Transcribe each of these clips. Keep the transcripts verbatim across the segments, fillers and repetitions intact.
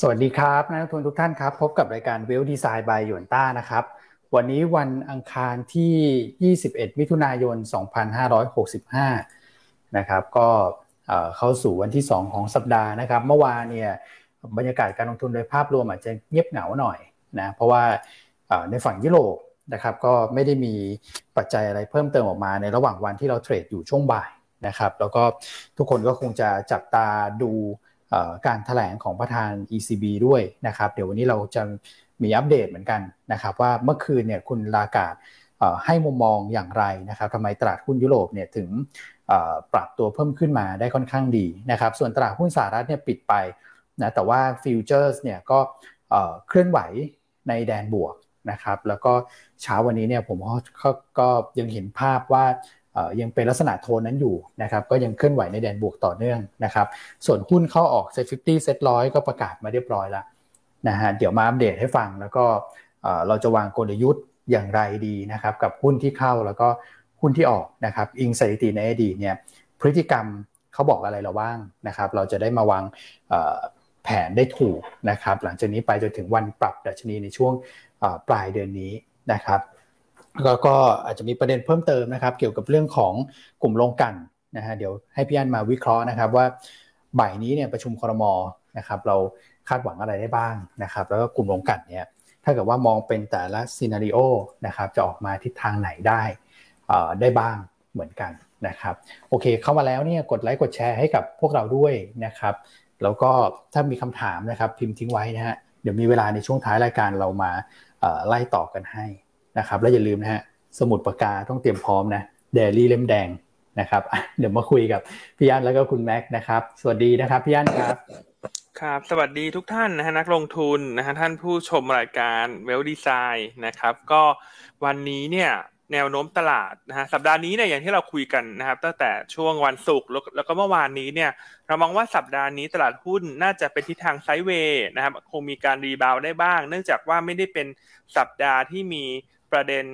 สวัสดีครับนักลงทุนทุกท่านครับพบกับรายการ Well Design by หยวนต้านะครับวันนี้วันอังคารที่ยี่สิบเอ็ดมิถุนายนสองพันห้าร้อยหกสิบห้านะครับก็เข้าสู่วันที่สองของสัปดาห์นะครับเมื่อวานเนี่ยบรรยากาศการลงทุนโดยภาพรวมอาจจะเงียบเหงาหน่อยนะเพราะว่าในฝั่งยุโรปนะครับก็ไม่ได้มีปัจจัยอะไรเพิ่มเติมออกมาในระหว่างวันที่เราเทรดอยู่ช่วงบ่ายนะครับแล้วก็ทุกคนก็คงจะจับตาดูการแถลงของประธาน อี ซี บี ด้วยนะครับเดี๋ยววันนี้เราจะมีอัปเดตเหมือนกันนะครับว่าเมื่อคืนเนี่ยคุณลากาศให้มุมมองอย่างไรนะครับทำไมตลาดหุ้นยุโรปเนี่ยถึงปรับตัวเพิ่มขึ้นมาได้ค่อนข้างดีนะครับส่วนตลาดหุ้นสหรัฐเนี่ยปิดไปนะแต่ว่าฟิวเจอร์สเนี่ยก็เคลื่อนไหวในแดนบวกนะครับแล้วก็เช้าวันนี้เนี่ยผมก็ยังเห็นภาพว่ายังเป็นลักษณะโทนนั้นอยู่นะครับก็ยังเคลื่อนไหวในแดนบวกต่อเนื่องนะครับส่วนหุ้นเข้าออก เซ็ต ห้าสิบ เซ็ต หนึ่งร้อยก็ประกาศมาเรียบร้อยแล้วนะฮะเดี๋ยวมาอัปเดตให้ฟังแล้วก็เราจะวางกลยุทธ์อย่างไรดีนะครับกับหุ้นที่เข้าแล้วก็หุ้นที่ออกนะครับอิงสถิติในอดีตเนี่ยพฤติกรรมเขาบอกอะไรเราบ้างนะครับเราจะได้มาวางแผนได้ถูกนะครับหลังจากนี้ไปจนถึงวันปรับดัชนีในช่วงปลายเดือนนี้นะครับแล้วก็อาจจะมีประเด็นเพิ่มเติมนะครับเกี่ยวกับเรื่องของกลุ่มโรงกลั่นนะฮะเดี๋ยวให้พี่อั้นมาวิเคราะห์นะครับว่าบ่ายนี้เนี่ยประชุมครม.นะครับเราคาดหวังอะไรได้บ้างนะครับแล้วก็กลุ่มโรงกลั่นเนี่ยถ้าเกิดว่ามองเป็นแต่ละซีนาริโอนะครับจะออกมาทิศทางไหนได้ได้บ้างเหมือนกันนะครับโอเคเข้ามาแล้วเนี่ยกดไลค์กดแชร์ให้กับพวกเราด้วยนะครับแล้วก็ถ้ามีคำถามนะครับพิมพ์ทิ้งไว้นะฮะเดี๋ยวมีเวลาในช่วงท้ายรายการเรามาไล่ตอบกันให้นะครับและอย่าลืมนะฮะสมุดปากกาต้องเตรียมพร้อมนะเดลี่เล่มแดงนะครับเดี๋ยวมาคุยกับพี่อั้นแล้วก็คุณแม็กนะครับสวัสดีนะครับพี่อั้นครับครับสวัสดีทุกท่านนะฮะนักลงทุนนะฮะท่านผู้ชมรายการ Well Design นะครับก็วันนี้เนี่ยแนวโน้มตลาดนะฮะสัปดาห์นี้เนี่ยอย่างที่เราคุยกันนะครับตั้งแต่ช่วงวันศุกร์แล้วก็เมื่อวานนี้เนี่ยเรามองว่าสัปดาห์นี้ตลาดหุ้นน่าจะเป็นทิศทางไซด์เวย์นะครับคงมีการรีบาวได้บ้างเนื่องจากว่าไม่ได้เป็นสัปดาห์ที่มีประเด็น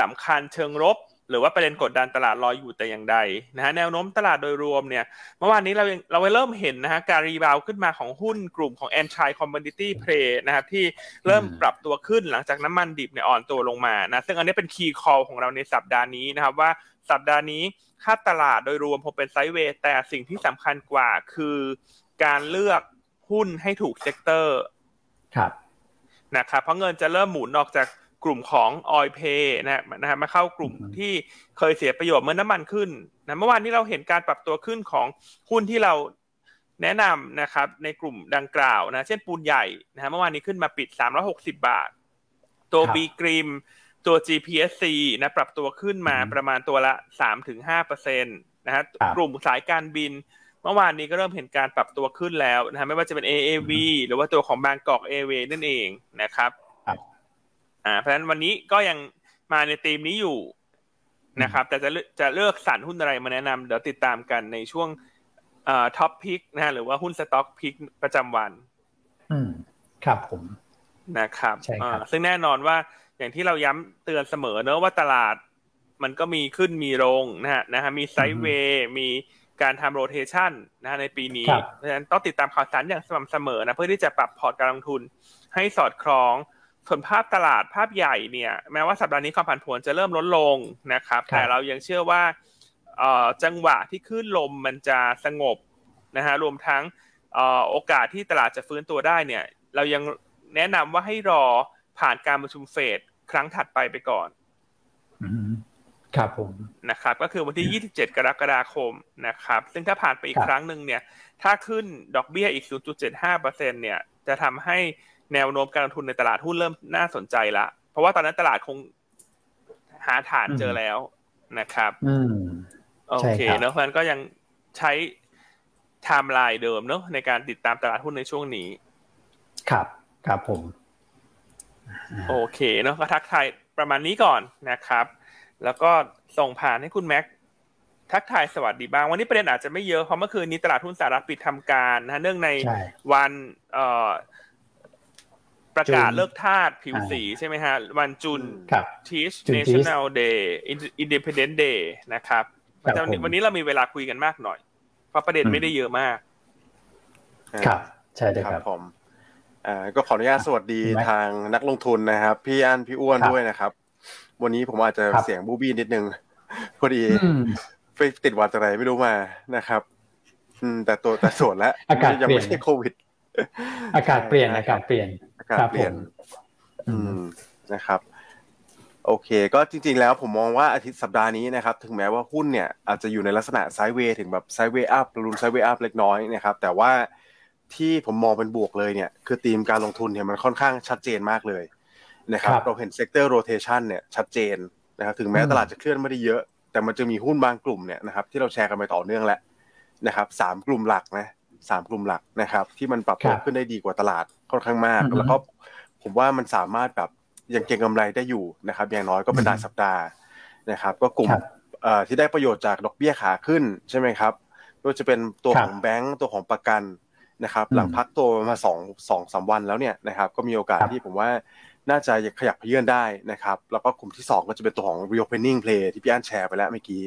สำคัญเชิงลบหรือว่าประเด็นกดดันตลาดลอยอยู่แต่อย่างใดนะฮะแนวโน้มตลาดโดยรวมเนี่ยเมื่อวานนี้เราเราเริ่มเห็นนะฮะการรีบาวขึ้นมาของหุ้นกลุ่มของ Anti Commodity Play นะครับที่เริ่มปรับตัวขึ้นหลังจากน้ำมันดิบเนี่ยอ่อนตัวลงมานะซึ่งอันนี้เป็น Key Call ของเราในสัปดาห์นี้นะครับว่าสัปดาห์นี้ค่าตลาดโดยรวมคงเป็นไซด์เวย์แต่สิ่งที่สำคัญกว่าคือการเลือกหุ้นให้ถูกเซกเตอร์ครับนะครับเพราะเงินจะเริ่มหมุนออกจากกลุ่มของ Oil Pay นะนะฮะมาเข้ากลุ่มที่เคยเสียประโยชน์เมื่อน้ำมันขึ้นนะเมื่อวานนี้เราเห็นการปรับตัวขึ้นของหุ้นที่เราแนะนำนะครับในกลุ่มดังกล่าวนะเช่นปูนใหญ่นะฮะเมื่อวานนี้ขึ้นมาปิดสามร้อยหกสิบบาทตัว B กริมตัว จี พี เอส ซี นะปรับตัวขึ้นมาประมาณตัวละ สามถึงห้าเปอร์เซ็นต์ นะฮะกลุ่มสายการบินเมื่อวานนี้ก็เริ่มเห็นการปรับตัวขึ้นแล้วนะฮะไม่ว่าจะเป็น เอ เอ วี หรือว่าตัวของ Bangkok Airways นั่นเองนะครับอ่าเพราะฉะนั้นวันนี้ก็ยังมาในธีมนี้อยู่นะครับแต่จะจะเลือกสรรหุ้นอะไรมาแนะนำเดี๋ยวติดตามกันในช่วงเอ่อท็อปพิกนะฮะหรือว่าหุ้นสต็อกพิกประจำวันอืมครับผมนะครับอ่าซึ่งแน่นอนว่าอย่างที่เราย้ำเตือนเสมอเนอะว่าตลาดมันก็มีขึ้นมีลงนะฮะนะฮะมีไซด์เวย์มีการทำโรเทชันนะในปีนี้เพราะฉะนั้นต้องติดตามข่าวสารอย่างสม่ำเสมอนะเพื่อที่จะปรับพอร์ตการลงทุนให้สอดคล้องส่วนภาพตลาดภาพใหญ่เนี่ยแม้ว่าสัปดาห์นี้ความผันผวนจะเริ่มลดลงนะครับแต่เรายังเชื่อว่าเอ่อจังหวะที่คลื่นลมมันจะสงบนะฮะรวมทั้งเอ่อโอกาสที่ตลาดจะฟื้นตัวได้เนี่ยเรายังแนะนำว่าให้รอผ่านการประชุมเฟดครั้งถัดไปไปก่อนครับผมนะครับก็คือวันที่ยี่สิบเจ็ดกรกฎาคมนะครับซึ่งถ้าผ่านไปอีกครั้งนึงเนี่ยถ้าขึ้นดอกเบี้ยอีก ศูนย์จุดเจ็ดห้าเปอร์เซ็นต์ เนี่ยจะทำให้แนวโน้มการลงทุนในตลาดหุ้นเริ่มน่าสนใจละเพราะว่าตอนนั้นตลาดคงหาฐานเจอแล้วนะครับอืมโอเคเนอะเพราะฉะนั้นก็ยังใช้ไทม์ไลน์เดิมเนอะในการติดตามตลาดหุ้นในช่วงนี้ครับครับผมโอเคเนอะก็ทักทายประมาณนี้ก่อนนะครับแล้วก็ส่งผ่านให้คุณแม็กทักทายสวัสดีบ้างวันนี้ประเด็นอาจจะไม่เยอะเพราะเมื่อคืนนี้ตลาดหุ้นสหรัฐปิดทำการนะเนื่องในวันเอ่อประกาศเลิกทาสผิวสีใช่ไหมฮะวันจุนทีช National Day Independence Day นะครับวันนี้เรามีเวลาคุยกันมากหน่อยเพราะประเด็นไม่ได้เยอะมากครับ ใช่เลยครับผมอ่าก็ขออนุญาตสวัสดีทางนักลงทุนนะครับพี่อั้นพี่อ้วนด้วยนะครับวันนี้ผมอาจจะเสียงบูบี้นิดนึงพอดีไปติดหวัดอะไรไม่รู้มานะครับอืมแต่ตัวแต่ส่วนละยังไม่ใช่โควิดอากาศเปลี่ยนอากาศเปลี่ยนอากาศเปลี่ยนอืมนะครับโอเคก็จริงๆแล้วผมมองว่าอาทิตย์สัปดาห์นี้นะครับถึงแม้ว่าหุ้นเนี่ยอาจจะอยู่ในลักษณะไซด์เวย์ถึงแบบไซด์เวย์อัพรุนไซด์เวย์อัพเล็กน้อยนะครับแต่ว่าที่ผมมองเป็นบวกเลยเนี่ยคือธีมการลงทุนเนี่ยมันค่อนข้างชัดเจนมากเลยนะครับเราเห็นเซกเตอร์โรเทชันเนี่ยชัดเจนนะครับถึงแม้ตลาดจะเคลื่อนไม่ได้เยอะแต่มันจะมีหุ้นบางกลุ่มเนี่ยนะครับที่เราแชร์กันไปต่อเนื่องแล้วนะครับสามกลุ่มหลักนะสามกลุ่มหลักนะครับที่มันปรับตัวขึ้นได้ดีกว่าตลาดค่อนข้างมากแล้วก็ผมว่ามันสามารถแบบยังเก็งกำไรได้อยู่นะครับอย่างน้อยก็เป็นรายสัปดาห์นะครับก็กลุ่มที่ได้ประโยชน์จากดอกเบี้ยขาขึ้นใช่ไหมครับก็จะเป็นตัวของแบงก์ตัวของประกันนะครับหลังพักตัวมาสอง สอง สามวันแล้วเนี่ยนะครับก็มีโอกาสที่ผมว่าน่าจะขยับเยื่อนได้นะครับแล้วก็กลุ่มที่สองก็จะเป็นตัวของ reopening play ที่พี่อั้นแชร์ไปแล้วเมื่อกี้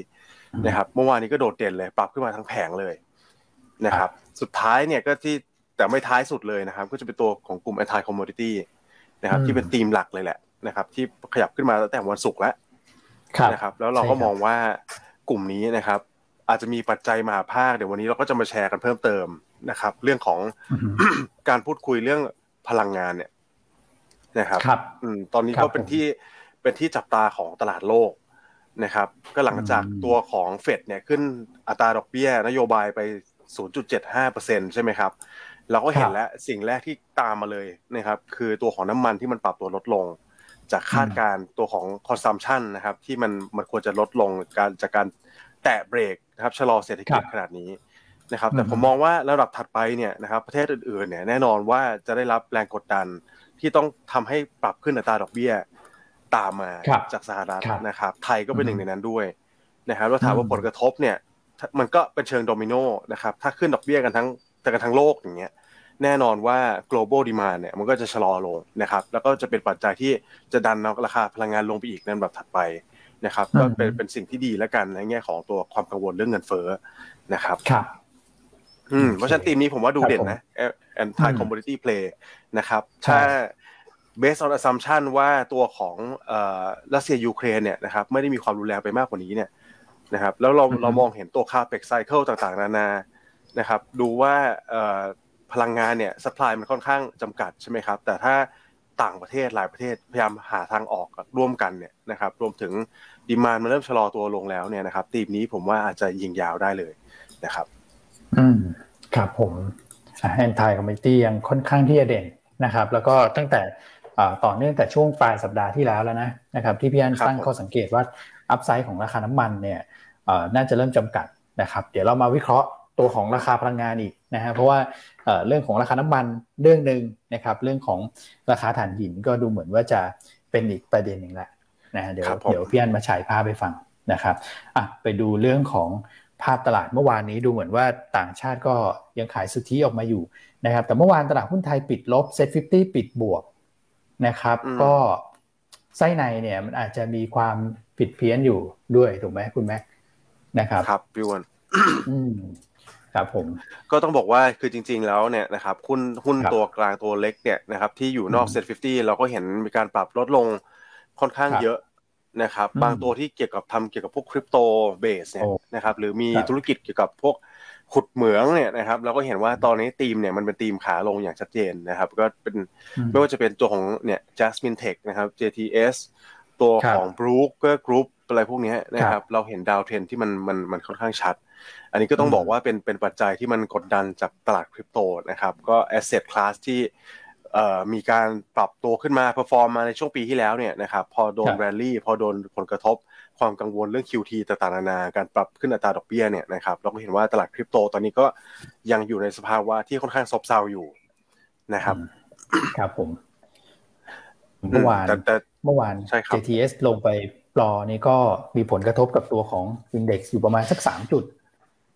นะครับเมื่อวานนี้ก็โดดเด่นเลยปรับขึ้นมาทั้งแผงเลยนะครับสุดท้ายเนี่ยก็ที่แต่ไม่ท้ายสุดเลยนะครับก็จะเป็นตัวของกลุ่ม anti commodity นะครับที่เป็นธีมหลักเลยแหละนะครับที่ขยับขึ้นมาตั้งแต่วันศุกร์แล้วนะครับแล้วเราก็มองว่ากลุ่มนี้นะครับอาจจะมีปัจจัยมหาภาคเดี๋ยววันนี้เราก็จะมาแชร์กันเพิ่มเติมนะครับเรื่องของ การพูดคุยเรื่องพลังงานเนี่ยนะครับตอนนี้ก็เป็นที่เป็นที่จับตาของตลาดโลกนะครับก็หลังจากตัวของเฟดเนี่ยขึ้นอัตราดอกเบี้ยนโยบายไป ศูนย์จุดเจ็ดห้าเปอร์เซ็นต์ ใช่ไหมครับเราก็เห็นแล้วสิ่งแรกที่ตามมาเลยนะครับคือตัวของน้ำมันที่มันปรับตัวลดลงจากคาดการณ์ตัวของ consumption นะครับที่มันมันควรจะลดลงการจากการแตะเบรกนะครับชะลอเศรษฐกิจขนาดนี้นะครับแต่ผมมองว่าระดับถัดไปเนี่ยนะครับประเทศอื่นๆเนี่ยแน่นอนว่าจะได้รับแรงกดดันที่ต้องทำให้ปรับขึ้นอัตราดอกเบี้ยตามมาจากสหรัฐนะครับไทยก็เป็นหนึ่งในนั้นด้วยนะครับแล้วถามว่าผลกระทบเนี่ยมันก็เป็นเชิงโดมิโนนะครับถ้าขึ้นดอกเบี้ยกันทั้งแต่กันทั้งโลกอย่างเงี้ยแน่นอนว่า global demand เนี่ยมันก็จะชะลอลงนะครับแล้วก็จะเป็นปัจจัยที่จะดันราคาพลังงานลงไปอีกในระดับถัดไปนะครับก็เป็นเป็นสิ่งที่ดีแล้วกันในแง่ของตัวความกังวลเรื่องเงินเฟ้อนะครับครับอืมเพราะฉะนั้นทีมนี้ผมว่าดูเด่นนะ anti commodity play นะครับถ้า based on assumption ว่าตัวของเอ่อรัสเซียยูเครนเนี่ยนะครับไม่ได้มีความรุนแรงไปมากกว่านี้เนี่ยนะครับแล้วเราเรามองเห็นตัว capex cycle ต่างๆนานานะครับดูว่าเอ่อพลังงานเนี่ย supply มันค่อนข้างจำกัดใช่ไหมครับแต่ถ้าต่างประเทศหลายประเทศพยายามหาทางออกร่วมกันเนี่ยนะครับรวมถึง demand มันเริ่มชะลอตัวลงแล้วเนี่ยนะครับทีมนี้ผมว่าอาจจะยิงยาวได้เลยนะครับอืมครับผมแอนไทคอมมิตี้ยังค่อนข้างที่จะเด่นนะครับแล้วก็ตั้งแต่ต่อเนื่องแต่ช่วงปลายสัปดาห์ที่แล้วแล้วนะนะครับที่พี่อั้นตั้งข้อสังเกตว่าอัพไซด์ของราคาน้ำมันเนี่ยน่าจะเริ่มจำกัดนะครับเดี๋ยวเรามาวิเคราะห์ตัวของราคาพลังงานอีกนะฮะเพราะว่าเรื่องของราคาน้ำมันเรื่องนึงนะครับเรื่องของราคาถ่านหินก็ดูเหมือนว่าจะเป็นอีกประเด็นหนึ่งละนะฮะเดี๋ยวเดี๋ยวพี่อั้นมาฉายภาพให้ฟังนะครับอ่ะไปดูเรื่องของภาพตลาดเมื่อวานนี้ดูเหมือนว่าต่างชาติก็ยังขายสุทธิออกมาอยู่นะครับแต่เมื่อวานตลาดหุ้นไทยปิดลบ เซ็ต ห้าสิบ ปิดบวกนะครับก็ไส้ในเนี่ยมันอาจจะมีความผิดเพี้ยนอยู่ด้วยถูกไหมคุณแม็กนะครับครับพี่อ้วนครับผมก็ต้องบอกว่าคือจริงๆแล้วเนี่ยนะครับหุ้นหุ้นตัวกลางตัวเล็กเนี่ยนะครับที่อยู่นอก เซ็ต ห้าสิบ เราก็เห็นมีการปรับลดลงค่อนข้างเยอะนะครับบางตัวที่เกี่ยวกับทำเกี่ยวกับพวกคริปโตเบสเนี่ยนะครับหรือมีธุรกิจเกี่ยวกับพวกขุดเหมืองเนี่ยนะครับเราก็เห็นว่าตอนนี้ธีมเนี่ยมันเป็นธีมขาลงอย่างชัดเจนนะครับก็เป็นไม่ว่าจะเป็นตัวของเนี่ย Jasmine Tech นะครับ เจ ที เอส ตัวของ Brook Group อะไรพวกนี้นะครับเราเห็นดาวเทรนที่มันมันมันค่อนข้างชัดอันนี้ก็ต้องบอกว่าเป็นเป็นปัจจัยที่มันกดดันจากตลาดคริปโตนะครับก็ asset class ที่เอ่อมีการปรับตัวขึ้นมาเพอร์ฟอร์มมาในช่วงปีที่แล้วเนี่ยนะครับพอโดนแรลลี่พอโดนผลกระทบความกังวลเรื่อง คิว ที ต่างๆนานาการปรับขึ้นอัตราดอกเบี้ยเนี่ยนะครับเราก็เห็นว่าตลาดคริปโตตอนนี้ก็ยังอยู่ในสภาวะที่ค่อนข้างซบเซาอยู่นะครับครับผมเมื่อวานเมื่อวาน เจ ที เอส ลงไปปลอนี่ก็มีผลกระทบกับตัวของ Index อยู่ประมาณสักสามจุด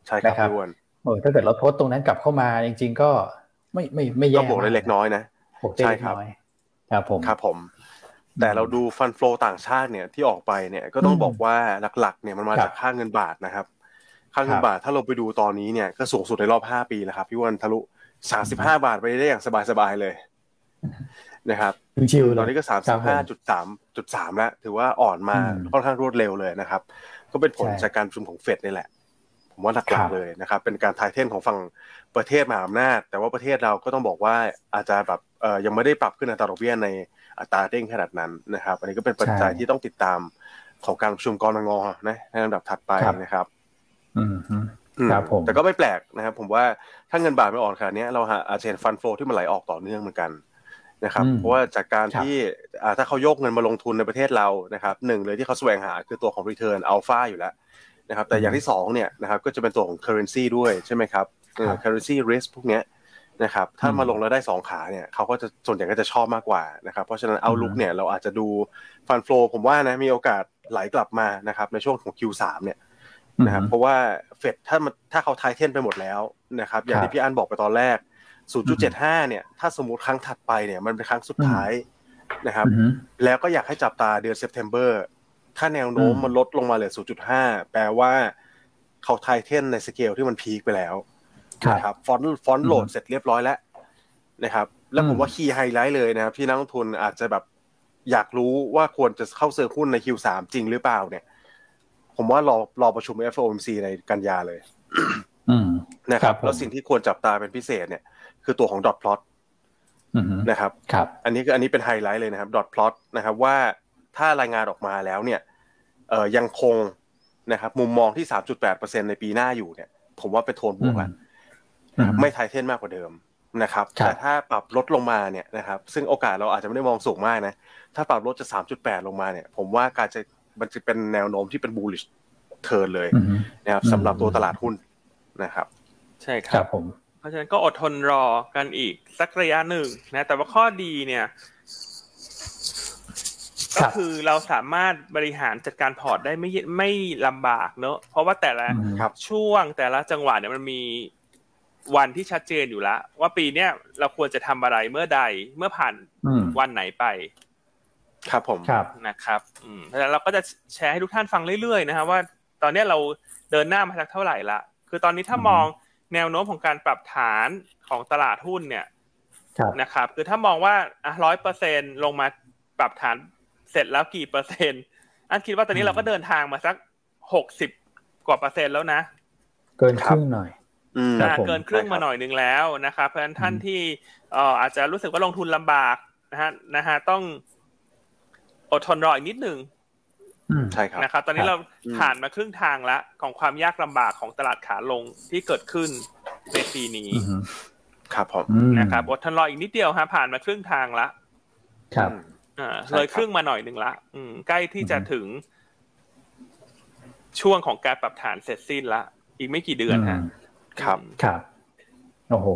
ใช่ครับพี่อ้วนเออถ้าเกิดเราทดตรงนั้นกลับเข้ามาจริงๆก็ไม่ไม่ไม่แย่ก็บวกได้เล็กน้อยนะใช่ครับครับผมครับผมแต่เราดูฟันโฟต่างชาติเนี่ยที่ออกไปเนี่ยก็ต้องบอกว่าหลักๆเนี่ยมันมาจากค่าเงินบาทนะครับค่าเงินบาทถ้าเราไปดูตอนนี้เนี่ยก็สูงสุดในรอบห้าปีแล้วครับพี่อ้วนทะลุ สามสิบห้า บาทไปได้อย่างสบายๆเลยนะครับตอนนี้ก็ สามสิบห้าจุดสาม แล้วถือว่าอ่อนมาค่อนข้างรวดเร็วเลยนะครับก็เป็นผลจากการประชุมของเฟดนี่แหละผมว่าหลักๆเลยนะครับเป็นการไทเทนของฝั่งประเทศมหาอำนาจแต่ว่าประเทศเราก็ต้องบอกว่าอาจจะแบบเอ่อยังไม่ได้ปรับขึ้นอัตราดอกเบี้ยในอัตราเร่งขนาดนั้นนะครับอันนี้ก็เป็นปัจจัยที่ต้องติดตามของการประชุมก.นง.นะในลำดับถัดไปนะครับอืมครับผมแต่ก็ไม่แปลกนะครับผมว่าถ้าเงินบาทมันอ่อนขนาดนี้เราอาจจะเห็นฟันโฟที่มันไหลออกต่อเนื่องเหมือนกันนะครับเพราะว่าจากการที่ถ้าเขายกเงินมาลงทุนในประเทศเรานะครับหนึ่งเลยที่เขาแสวงหาคือตัวของ return alpha อยู่แล้วนะครับแต่อย่างที่สองเนี่ยนะครับก็จะเป็นตัวของ currency ด้วยใช่ไหมครับ currency risk พวกเนี้ยนะครับถ้ามาลงแล้วได้สองขาเนี่ยเขาก็จะส่วนใหญ่ก็จะชอบมากกว่านะครับเพราะฉะนั้นเอาลุกเนี่ยเราอาจจะดูฟันโฟผมว่านะมีโอกาสไหลกลับมานะครับในช่วงของ คิว สาม เนี่ยนะครับเพราะว่าเฟดถ้ามันถ้าเขาไทเทนไปหมดแล้วนะครับอย่างที่พี่อันบอกไปตอนแรก ศูนย์จุดเจ็ดห้า เนี่ยถ้าสมมุติครั้งถัดไปเนี่ยมันเป็นครั้งสุดท้ายนะครับแล้วก็อยากให้จับตาเดือน September ถ้าแนวโน้มมันลดลงมาเหลือ ศูนย์จุดห้า แปลว่าเขาไทเทนในสเกลที่มันพีคไปแล้วนะครับฟอนต์ฟอนต์โหลดเสร็จเรียบร้อยแล้วนะครับแล้วผมว่าคีย์ไฮไลท์เลยนะครับที่นักลงทุนอาจจะแบบอยากรู้ว่าควรจะเข้าซื้อหุ้นใน คิว สาม จริงหรือเปล่าเนี่ยผมว่ารอรอประชุม เอฟ โอ เอ็ม ซี ในกันยาเลยนะครับแล้วสิ่งที่ควรจับตาเป็นพิเศษเนี่ยคือตัวของดอทพลอตนะครับอันนี้คืออันนี้เป็นไฮไลท์เลยนะครับดอทพลอตนะครับว่าถ้ารายงานออกมาแล้วเนี่ยเอ่อยังคงนะครับมุมมองที่ สามจุดแปดเปอร์เซ็นต์ ในปีหน้าอยู่เนี่ยผมว่าเป็นโทนบวกแล้วไม่ไทเทนมากกว่าเดิมนะครับแต่ถ้าปรับลดลงมาเนี่ยนะครับซึ่งโอกาสเราอาจจะไม่ได้มองสูงมากนะถ้าปรับลดจะ สามจุดแปด ลงมาเนี่ยผมว่าการจะมันจะเป็นแนวโน้มที่เป็น bullish turn เลยนะครับสำหรับตัวตลาดหุ้นนะครับใช่ครับผมเพราะฉะนั้นก็อดทนรอกันอีกสักระยะหนึ่งนะแต่ว่าข้อดีเนี่ยก็คือเราสามารถบริหารจัดการพอร์ตได้ไม่ไม่ลำบากเนอะเพราะว่าแต่ละช่วงแต่ละจังหวะเนี่ยมันมีวันที่ชัดเจนอยู่แล้วว่าปีเนี้ยเราควรจะทำอะไรเมื่อใดเมื่อผ่านวันไหนไปครับผมนะครับอืมแล้วเราก็จะแชร์ให้ทุกท่านฟังเรื่อยๆนะฮะว่าตอนนี้เราเดินหน้ามาสักเท่าไหร่ละคือตอนนี้ถ้ามองแนวโน้มของการปรับฐานของตลาดหุ้นเนี่ยนะครับคือถ้ามองว่าอ่ะ ร้อยเปอร์เซ็นต์ ลงมาปรับฐานเสร็จแล้วกี่เปอร์เซ็นต์อันคิดว่าตอนนี้เราก็เดินทางมาสักหกสิบกว่าเปอร์เซ็นต์แล้วนะเกินครึ่งหน่อยอืมเกินครึ่งมาหน่อยนึงแล้วนะครับเพราะฉะนั้นท่านที่เอ่ออาจจะรู้สึกว่าลงทุนลำบากนะฮะนะฮะต้องอดทนรออีกนิดนึงใช่ครับนะครับตอนนี้เราผ่านมาครึ่งทางแล้วของความยากลำบากของตลาดขาลงที่เกิดขึ้นในปีนี้ครับผมนะครับอดทนรออีกนิดเดียวฮะผ่านมาครึ่งทางละครับอ่าเลยครึ่งมาหน่อยนึงละอืมใกล้ที่จะถึงช่วงของการปรับฐานเสร็จสิ้นละอีกไม่กี่เดือนฮะครับครับโอ้โห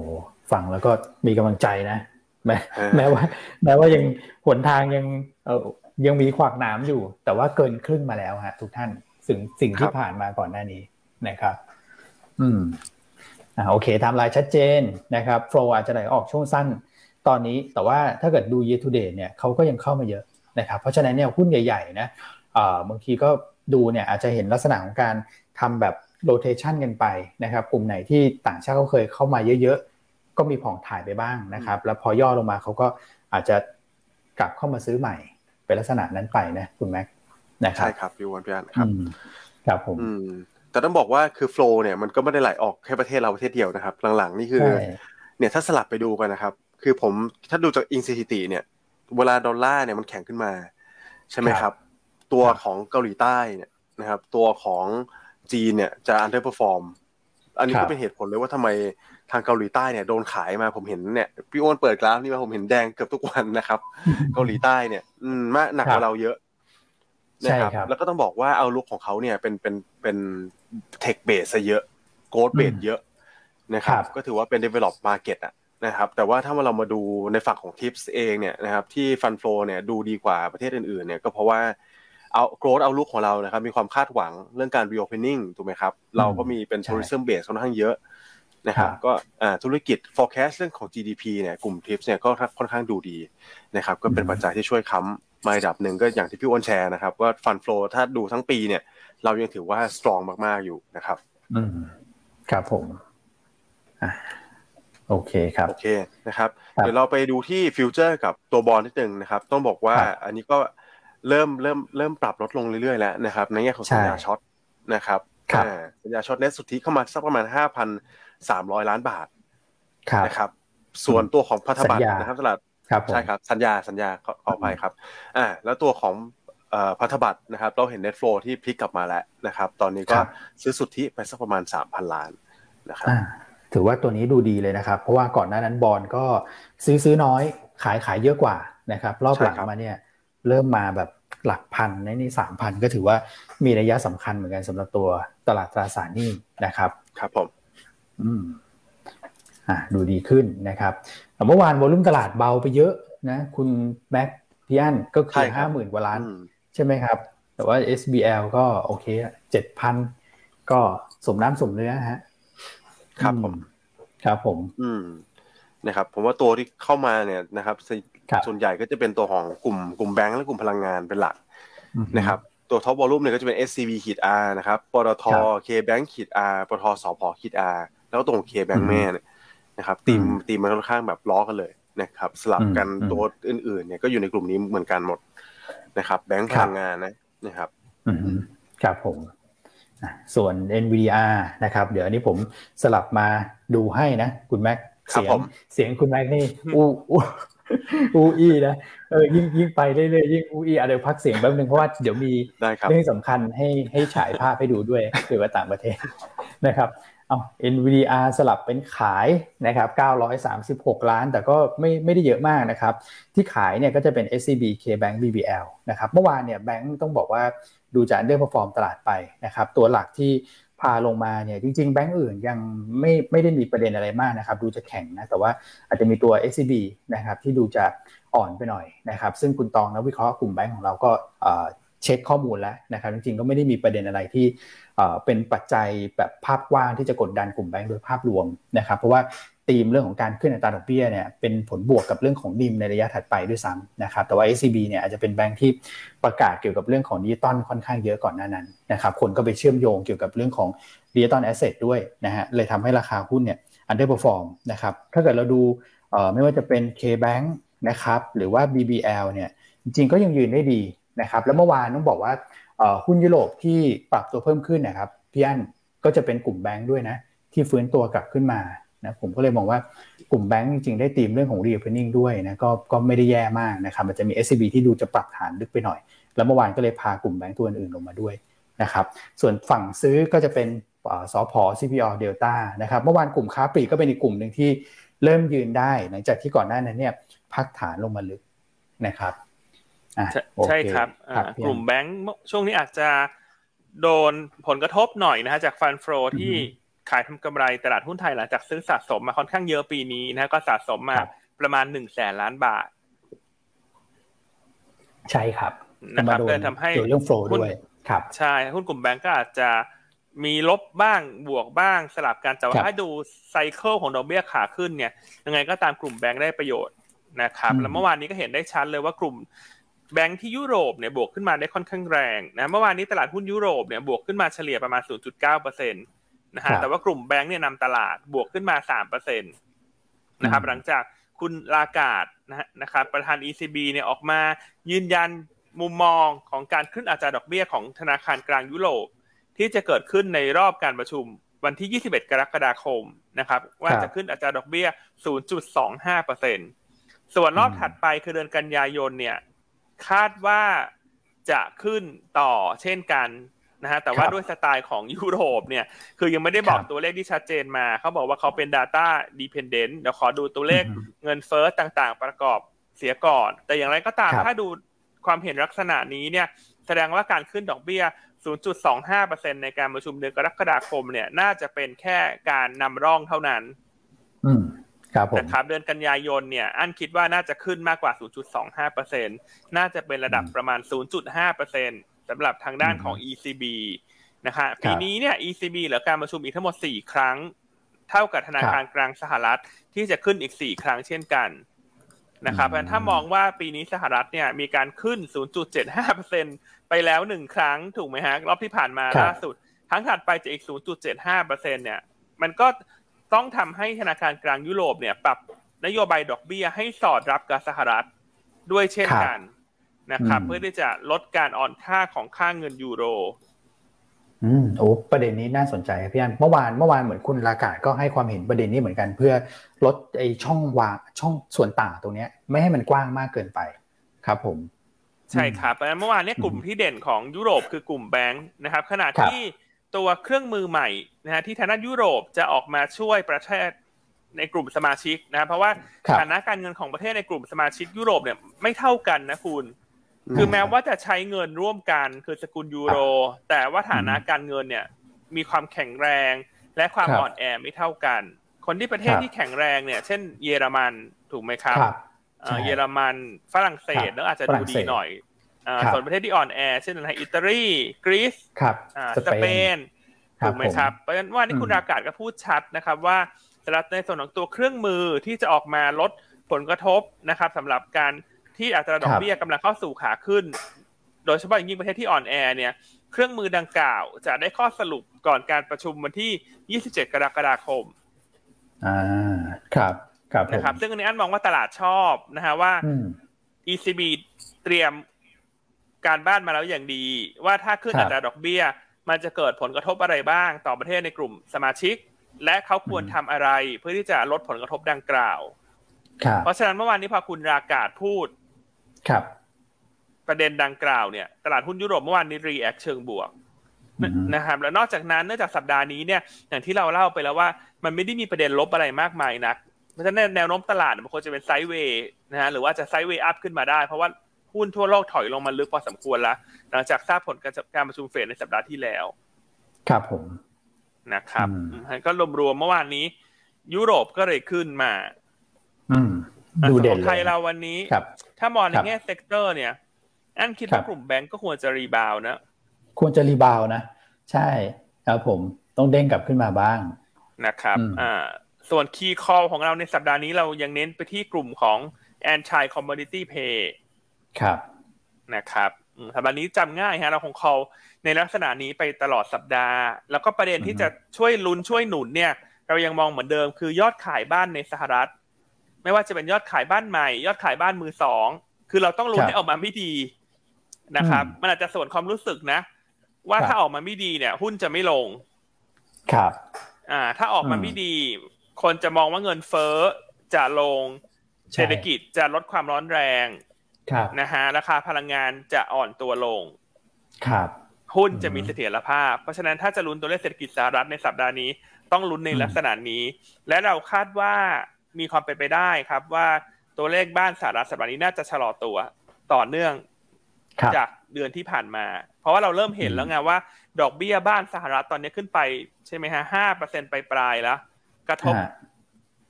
ฟังแล้วก็มีกำลังใจนะแม้แม้ว่าแม้ว่ายังหนทางยังเออยังมีขวากหนามอยู่แต่ว่าเกินครึ่งมาแล้วฮะทุกท่านสิ่งสิ่งที่ผ่านมาก่อนหน้านี้นะครับอืมอ่าโอเคไทม์ไลน์ชัดเจนนะครับโฟลว์อาจจะไหลออกช่วงสั้นตอนนี้แต่ว่าถ้าเกิดดู year to date เนี่ยเขาก็ยังเข้ามาเยอะนะครับเพราะฉะนั้นเนี่ยหุ้นใหญ่ๆนะเอ่อบางทีก็ดูเนี่ยอาจจะเห็นลักษณะของการทำแบบโรเทชันกันไปนะครับกลุ่มไหนที่ต่างชาติเขาเคยเข้ามาเยอะๆก็มีผ่องถ่ายไปบ้างนะครับแล้วพอย่อลงมาเขาก็อาจจะกลับเข้ามาซื้อใหม่เป็นลักษณะนั้นไปนะคุณแม็กนะครับใช่ครับพี่วันพี่อันครับครับผมแต่ต้องบอกว่าคือโฟลว์เนี่ยมันก็ไม่ได้ไหลออกแค่ประเทศเราประเทศเดียวนะครับหลังๆนี่คือเนี่ยถ้าสลับไปดูกันนะครับคือผมถ้าดูจากอิงสถิติเนี่ยเวลาดอลลาร์เนี่ยมันแข็งขึ้นมาใช่ไหมครับตัวของเกาหลีใต้เนี่ยนะครับตัวของจีนเนี่ยจะ underperform อันนี้ก็เป็นเหตุผลเลยว่าทำไมทางเกาหลีใต้เนี่ยโดนขายมาผมเห็นเนี่ยพี่อ้วนเปิดกราฟนี่มาผมเห็นแดงเกือบทุกวันนะครับเกาหลีใต้เนี่ยอืมมากหนักกว่าเราเยอะนะครับแล้วก็ต้องบอกว่าเอาลุคของเขาเนี่ยเป็นเป็นเป็นเทคเบสซะเยอะโกลด์เบสเยอะนะครับก็ถือว่าเป็น develop market อ่ะนะครับแต่ว่าถ้าเรามาดูในฝั่งของ tips เองเนี่ยนะครับที่ fund flow เนี่ยดูดีกว่าประเทศอื่นๆเนี่ยก็เพราะว่าเอาโกรทเอาลุคของเรานะครับมีความคาดหวังเรื่องการ reopening ถูกไหมครับเราก็มีเป็น tourism base ค่อนข้างเยอะนะครับก็ธุรกิจ forecast เรื่องของ จี ดี พี เนี่ยกลุ่ม tips เนี่ยก็ค่อนข้างดูดีนะครับก็เป็นปัจจัยที่ช่วยค้ำมาระดับหนึ่งก็อย่างที่พี่อ้วนแชร์นะครับว่า fund flow ถ้าดูทั้งปีเนี่ยเรายังถือว่า strong มากๆอยู่นะครับอืมครับผม โอเคครับโอเคนะครับเดี๋ยวเราไปดูที่ฟิวเจอร์กับตัวบอลนิดนึงนะครับต้องบอกว่าอันนี้ก็เริ่มเริ่มเริ่มปรับลดลงเรื่อยๆแล้วนะครับในแง่ของสัญญาช็อตนะครับสัญญาช็อตเน็ตสุทธิเข้ามาสักประมาณ ห้าพันสามร้อย ล้านบาทนะครับส่วนตัวของพันธบัตรนะครับตลาดใช่ครับสัญญาสัญญาขออภัยครับอ่าแล้วตัวของพันธบัตรนะครับเราเห็น net flow ที่พลิกกลับมาแล้วนะครับตอนนี้ก็ซื้อสุทธิไปสักประมาณ สามพัน ล้านนะครับถือว่าตัวนี้ดูดีเลยนะครับเพราะว่าก่อนหน้านั้นบอนด์ก็ซื้อซื้อน้อยขายขายเยอะกว่านะครับรอบหลังมาเนี่ยเริ่มมาแบบหลักพันในนี่ สามพัน ก็ถือว่ามีนัยยะสำคัญเหมือนกันสำหรับตัวตลาดตราสารหนี้นะครับครับผมอืมอ่ะดูดีขึ้นนะครับเมื่อวานวอลุ่มตลาดเบาไปเยอะนะคุณแม็กพี่อั้นก็คือ ห้าหมื่น กว่าล้านใช่ไหมครับแต่ว่า เอส บี แอล ก็โอเค เจ็ดพัน ก็สมน้ำสมเนื้อฮะครับผมครับผมอืมนะครับผมว่าตัวที่เข้ามาเนี่ยนะครับส่วนใหญ่ก็จะเป็นตัวของกลุ่มกลุ่มแบงก์และกลุ่มพลังงานเป็นหลักนะครับตัวท็อปวอลุ่มเนี่ยก็จะเป็น เอส ซี บี อาร์ นะครับปตท K Bank อาร์ ปตท สผ อาร์ แล้วก็ตัว K Bank แม่เนี่ยนะครับตีมตีมมันค่อนข้างแบบล้อกันเลยนะครับสลับกันตัวอื่นๆเนี่ยก็อยู่ในกลุ่มนี้เหมือนกันหมดนะครับแบงก์พลังงานนะนะครับอือครับผมส่วน NVIDIA นะครับเดี๋ยวอันนี้ผมสลับมาดูให้นะคุณแม็กเสียงเสียงคุณแม็กนี่อู้อู้อู้อี้นะเออยิ่งยิ่งไปเรื่อยๆยิ่งอู้อี้อ่ะเดี๋ยวพักเสียงแป๊บนึงเพราะว่าเดี๋ยวมีเรื่องสำคัญให้ให้ฉายภาพให้ดูด้วยเกี่ยวกับต่างประเทศนะครับเอา NVIDIA สลับเป็นขายนะครับเก้าร้อยสามสิบหกล้านแต่ก็ไม่ไม่ได้เยอะมากนะครับที่ขายเนี่ยก็จะเป็น เอส ซี บี K Bank บี บี แอล นะครับเมื่อวานเนี่ยแบงค์ต้องบอกว่าดูจะอันเดอร์เพอร์ฟอร์มตลาดไปนะครับตัวหลักที่พาลงมาเนี่ยจริงๆแบงค์อื่นยังไม่ไม่ได้มีประเด็นอะไรมากนะครับดูจะแข็งนะแต่ว่าอาจจะมีตัว เอส ซี บี นะครับที่ดูจะอ่อนไปหน่อยนะครับซึ่งคุณตองนักวิเคราะห์กลุ่มแบงค์ของเราก็เอ่อเช็คข้อมูลแล้วนะครับจริงๆก็ไม่ได้มีประเด็นอะไรที่เป็นปัจจัยแบบภาพกว้างที่จะกดดันกลุ่มแบงค์โดยภาพรวมนะครับเพราะว่าธีมเรื่องของการขึ้นอัตราดอกเบี้ยเนี่ยเป็นผลบวกกับเรื่องของดิมในระยะถัดไปด้วยซ้ำนะครับแต่ว่า เอส ซี บี เนี่ยอาจจะเป็นแบงค์ที่ประกาศเกี่ยวกับเรื่องของดิจิตอลค่อนข้างเยอะก่อนหน้านั้นนะครับคนก็ไปเชื่อมโยงเกี่ยวกับเรื่องของดิจิตอลแอสเซทด้วยนะฮะเลยทำให้ราคาหุ้นเนี่ยอันเดอร์เพอร์ฟอร์มนะครับถ้าเกิดเราดูไม่ว่าจะเป็น K Bank นะครับหรือว่า บี บี แอล เนี่ยจริงๆก็ยังยืนได้ดีนะครับแล้วเมื่อวานต้องบอกว่าหุ้นยุโรปที่ปรับตัวเพิ่มขึ้นนะครับพี่อั้นก็จะเป็นกลุ่มแบงค์ด้วยนะที่ฟื้นตัวกลับขึ้นมานะผมก็เลยมองว่ากลุ่มแบงค์จริงๆได้ธีมเรื่องของ reopening ด้วยนะก็ก็ไม่ได้แย่มากนะครับมันจะมี เอส ซี บี ที่ดูจะปรับฐานลึกไปหน่อยแล้วเมื่อวานก็เลยพากลุ่มแบงค์ตัวอื่นๆลงมาด้วยนะครับส่วนฝั่งซื้อก็จะเป็นสผ ซี พี อาร์ Delta นะครับเมื่อวานกลุ่มค้าปลีกก็เป็นอีกกลุ่มนึงที่เริ่มยืนได้หลังจากที่ก่อนหน้านั้นเนี่ยพักฐานลงมาลึกนะครับใช่ครับกลุ่มแบงค์ช่วงนี้อาจจะโดนผลกระทบหน่อยนะฮะจากฟันโฟลที่ขายทำกำไรตลาดหุ้นไทยหลังจากซื้อสะสมมาค่อนข้างเยอะปีนี้นะก็สะสมมาประมาณหนึ่งแสนล้านบาทใช่ครับนะครับก็ทำให้เรื่องโฟลด้วยครับใช่หุ้นกลุ่มแบงค์ก็อาจจะมีลบบ้างบวกบ้างสลับกันแต่ว่าถ้าดูไซเคิลของดอกเบี้ยขาขึ้นเนี่ยยังไงก็ตามกลุ่มแบงค์ได้ประโยชน์นะครับแล้วเมื่อวานนี้ก็เห็นได้ชัดเลยว่ากลุ่มแบงก์ที่ยุโรปเนี่ยบวกขึ้นมาได้ค่อนข้างแรงนะเมื่อวานนี้ตลาดหุ้นยุโรปเนี่ยบวกขึ้นมาเฉลี่ยประมาณ ศูนย์จุดเก้าเปอร์เซ็นต์ นะฮะแต่ว่ากลุ่มแบงก์เนี่ยนำตลาดบวกขึ้นมา สามเปอร์เซ็นต์ นะครับหลังจากคุณลากาดนะฮะนะครับประธาน อี ซี บี เนี่ยออกมายืนยันมุมมองของการขึ้นอัตราดอกเบี้ยของธนาคารกลางยุโรปที่จะเกิดขึ้นในรอบการประชุมวันที่ยี่สิบเอ็ดกรกฎาคมนะครับว่าจะขึ้นอัตราดอกเบี้ย ศูนย์จุดสองห้าเปอร์เซ็นต์ ส่วนรอบถัดไปคือเดือนกันยายนเนี่ยคาดว่าจะขึ้นต่อเช่นกันนะฮะแต่ว่าด้วยสไตล์ของยุโรปเนี่ยคือยังไม่ได้บอกตัวเลขที่ชัดเจนมาเขาบอกว่าเขาเป็น data dependent เดี๋ยวขอดูตัวเลขเงินเฟ้อต่างๆประกอบเสียก่อนแต่อย่างไรก็ตามถ้าดูความเห็นลักษณะนี้เนี่ยแสดงว่าการขึ้นดอกเบี้ย ศูนย์จุดสองห้าเปอร์เซ็นต์ ในการประชุมเดือนกรกฎาคมเนี่ยน่าจะเป็นแค่การนำร่องเท่านั้นนะครับเดือนกันยายนเนี่ยอันคิดว่าน่าจะขึ้นมากกว่า ศูนย์จุดสองห้าเปอร์เซ็นต์ น่าจะเป็นระดับประมาณ ศูนย์จุดห้าเปอร์เซ็นต์ สำหรับทางด้านของ อี ซี บี นะฮะปีนี้เนี่ย อี ซี บี เหลือการประชุมอีกทั้งหมดสี่ครั้งเท่ากับธนาคารกลางสหรัฐที่จะขึ้นอีกสี่ครั้งเช่นกันนะครับเพราะถ้ามองว่าปีนี้สหรัฐเนี่ยมีการขึ้น ศูนย์จุดเจ็ดห้าเปอร์เซ็นต์ ไปแล้วหนึ่งครั้งถูกมั้ยฮะรอบที่ผ่านมาล่าสุดครั้งถัดไปจะอีก ศูนย์จุดเจ็ดห้าเปอร์เซ็นต์ เนี่ยมันก็ต ต้องทำให้ธนาคารกลางยุโรปเนี่ยปรับนโยบายดอกเบี้ยให้สอดรับกับสหรัฐด้วยเช่นกันนะครับเพื่อที่จะลดการอ่อนค่าของค่าเงินยูโรอืมโอ้ประเด็นนี้น่าสนใจครับพี่อันเมื่อวานเมื่อวานเหมือนคุณลากาศก็ให้ความเห็นประเด็นนี้เหมือนกันเพื่อลดไอ้ช่องว่าช่องส่วนต่างตรงนี้ไม่ให้มันกว้างมากเกินไปครับผมใช่ครับเมื่อวานเนี่ยกลุ่มที่เด่นของยุโรปคือกลุ่มแบงค์นะครับขณะที่ตัวเครื่องมือใหม่นะฮะที่ทางด้านยุโรปจะออกมาช่วยประเทศในกลุ่มสมาชิกนะเพราะว่าฐานะการเงินของประเทศในกลุ่มสมาชิกยุโรปเนี่ยไม่เท่ากันนะคุณคือแม้ว่าจะใช้เงินร่วมกันคือสกุลยูโรแต่ว่าฐานะการเงินเนี่ยมีความแข็งแรงและความอ่อนแอไม่เท่ากันคนที่ประเทศที่แข็งแรงเนี่ยเช่นเยอรมันถูกไหมครับเยอรมันฝรั่งเศสแล้วอาจจะดูดีหน่อยส่วนประเทศที่อ่อนแอเช่นอะไรอิตาลีกรีซสเปนถูกไหมครับเพราะฉะนั้นว่านี่คุณอากาศก็พูดชัดนะครับว่าสำหรับในส่วนของตัวเครื่องมือที่จะออกมาลดผลกระทบนะครับสำหรับการที่อัตราดอกเบี้ยกำลังเข้าสู่ขาขึ้นโดยเฉพาะอย่างยิ่งประเทศที่อ่อนแอเนี่ยเครื่องมือดังกล่าวจะได้ข้อสรุปก่อนการประชุมวันที่ยี่สิบเจ็ดกรกฎาคมอ่าครับครับนะครับซึ่งอันนี้อันมองว่าตลาดชอบนะฮะว่า อี ซี บี เตรียมการบ้านมาแล้วอย่างดีว่าถ้าขึ้นอัตราดอกเบี้ยมันจะเกิดผลกระทบอะไรบ้างต่อประเทศในกลุ่มสมาชิกและเขาควรทำอะไรเพื่อที่จะลดผลกระทบดังกล่าวเพราะฉะนั้นเมื่อวานนี้พอคุณรากาศพูดครับประเด็นดังกล่าวเนี่ยตลาดหุ้นยุโรปเมื่อวานนี้รีแอคเชิงบวกนะครับแล้วนอกจากนั้นเนื่องจากสัปดาห์นี้เนี่ยอย่างที่เราเล่าไปแล้วว่ามันไม่ได้มีประเด็นลบอะไรมากมายนักเพราะฉะนั้นแนวโน้มตลาดมันควรจะเป็นไซด์เวย์นะฮะหรือว่าจะไซด์เวย์อัพขึ้นมาได้เพราะว่าหุ้นทั่วโลกถอยลงมาลึกพอสมควรแล้วหลังจากทราบผลการประชุมเฟดในสัปดาห์ที่แล้วครับผมนะครับก็รวมๆเมื่อวานนี้ยุโรปก็เลยขึ้นมาอืมดูเด่นเลยไทยเราวันนี้ถ้ามองในแง่เซกเตอร์เนี่ยอันคิดว่ากลุ่มแบงก์ก็ควรจะรีบาวนะควรจะรีบาวนะใช่ครับผมต้องเด้งกลับขึ้นมาบ้างนะครับอ่าส่วนคีย์คอลของเราในสัปดาห์นี้เรายังเน้นไปที่กลุ่มของ Anti Commodity Pay ครับนะครับสัปดาห์นี้จำง่ายฮะเราคงคอลในลักษณะนี้ไปตลอดสัปดาห์แล้วก็ประเด็นที่จะช่วยลุ้นช่วยหนุนเนี่ยเรายังมองเหมือนเดิมคือยอดขายบ้านในสหรัฐไม่ว่าจะเป็นยอดขายบ้านใหม่ยอดขายบ้านมือสองคือเราต้องรู้ให้ออกมาไม่ดีนะครับมันอาจจะส่วนความรู้สึกนะว่าถ้าออกมาไม่ดีเนี่ยหุ้นจะไม่ลงครับอ่าถ้าออกมาไม่ดีคนจะมองว่าเงินเฟ้อจะลงเศรษฐกิจจะลดความร้อนแรงนะฮะราคาพลังงานจะอ่อนตัวลงครับหุ้นจะมีเสถียรภาพเพราะฉะนั้นถ้าจะลุ้นตัวเลขเศรษฐกิจสหรัฐในสัปดาห์นี้ต้องลุ้นในลักษณะนี้และเราคาดว่ามีความเป็นไปได้ครับว่าตัวเลขบ้านสหรัฐสัปดาห์นี้น่าจะชะลอตัวต่อเนื่องจากเดือนที่ผ่านมาเพราะว่าเราเริ่มเห็นแล้วไงว่าดอกเบี้ยบ้านสหรัฐตอนนี้ขึ้นไปใช่ไหมฮะ ห้าเปอร์เซ็นต์ ไปปลายแล้วกระทบ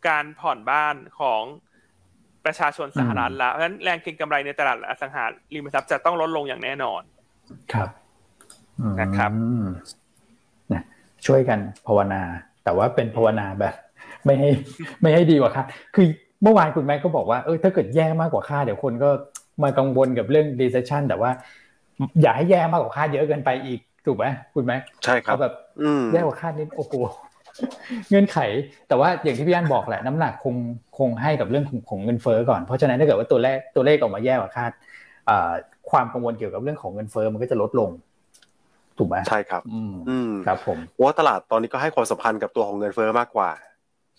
การผ่อนบ้านของประชาชนสหรัฐแล้วเพราะฉะนั้นแรงเก็งกำไรในตลาดอสังหาริมทรัพย์จะต้องลดลงอย่างแน่นอนครับนะครับช่วยกันภาวนาแต่ว่าเป็นภาวนาแบบไม่ให้ไม่ให้ดีกว่าคาดคือเมื่อวานคุณแม็กก็บอกว่าเออถ้าเกิดแย่มากกว่าคาดเดี๋ยวคนก็มากังวลกับเรื่อง recession แต่ว่าอย่าให้แย่มากกว่าคาดเยอะเกินไปอีกถูกไหมคุณแม็กใช่ครับแบบแย่กว่าคาดนิดโอ้โหเงื่อนไขแต่ว่าอย่างที่พี่อั้นบอกแหละน้ำหนักคงคงให้กับเรื่องของของเงินเฟ้อก่อนเพราะฉะนั้นถ้าเกิดว่าตัวเลขตัวเลขออกมาแย่กว่าคาดความกังวลเกี่ยวกับเรื่องของเงินเฟ้อมันก็จะลดลงถูกไหมใช่ครับอืมครับผมว่าตลาดตอนนี้ก็ให้ความสำคัญกับตัวของเงินเฟ้อมากกว่า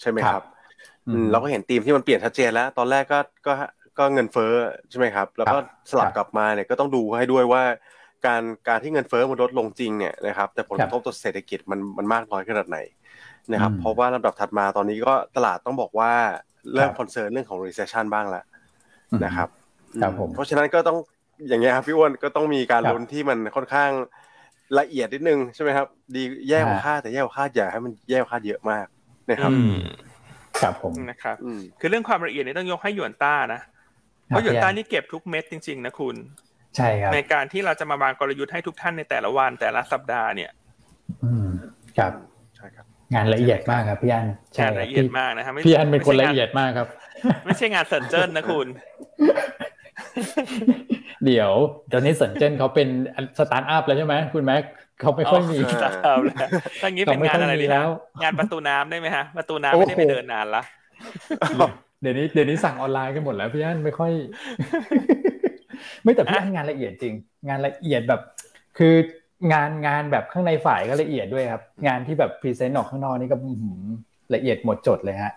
ใช่ไหมครับเราก็เห็นธีมที่มันเปลี่ยนชัดเจนแล้วตอนแรกก็ก็ก็เงินเฟ้อใช่ไหมครับแล้วก็สลับกลับมาเนี่ยก็ต้องดูให้ด้วยว่าการการที่เงินเฟ้อมันลดลงจริงเนี่ยนะครับแต่ผลกระทบต่อเศรษฐกิจมันมันมากน้อยขนาดไหนนะครับเพราะว่าลำดับถัดมาตอนนี้ก็ตลาดต้องบอกว่าเริ่มคอนเซิร์นเรื่องของ recession บ้างแล้วนะครับเพราะฉะนั้นก็ต้องอย่างเงี้ยครับพี่อ้วนก็ต้องมีการลุ้นที่มันค่อนข้างละเอียดนิดนึงใช่ไหมครับดีแย่กว่าคาดแต่แย่กว่าคาดอย่าให้มันแย่กว่าคาดเยอะมากนะครับครับผมนะครับคือเรื่องความละเอียดเนี่ยต้องยกให้หยวนต้านะเพราะหยวนต้านี่เก็บทุกเม็ดจริงๆนะคุณใช่ครับในการที่เราจะมาวางกลยุทธ์ให้ทุกท่านในแต่ละวันแต่ละสัปดาห์เนี่ยอืมครับใช่ครับงานละเอียดมากครับพี่อันใช่ละเอียดมากนะครับพี่อันเป็นคนละเอียดมากครับไม่ใช่งานเซิร์ชเจิ้นนะคุณ เดี๋ยวตอนนี้เซินเจิ้นเขาเป็นสตาร์ทอัพแล้วใช่ไหมคุณแม็กเขาไม่ค่อยมีสตาร์ทอัพแล้วถ้างี้เป็นงานอะไรดีแล้วงานประตูน้ำได้ไหมฮะประตูน้ำไม่ได้ไปเดินนานละเดี๋ยวนี้เดี๋ยวนี้สั่งออนไลน์กันหมดแล้วพี่อั้นไม่ค่อยไม่แต่พี่อั้นงานละเอียดจริงงานละเอียดแบบคืองานงานแบบข้างในฝ่ายก็ละเอียดด้วยครับงานที่แบบพรีเซนต์ออกข้างนอกนี่ก็ละเอียดหมดจดเลยฮะ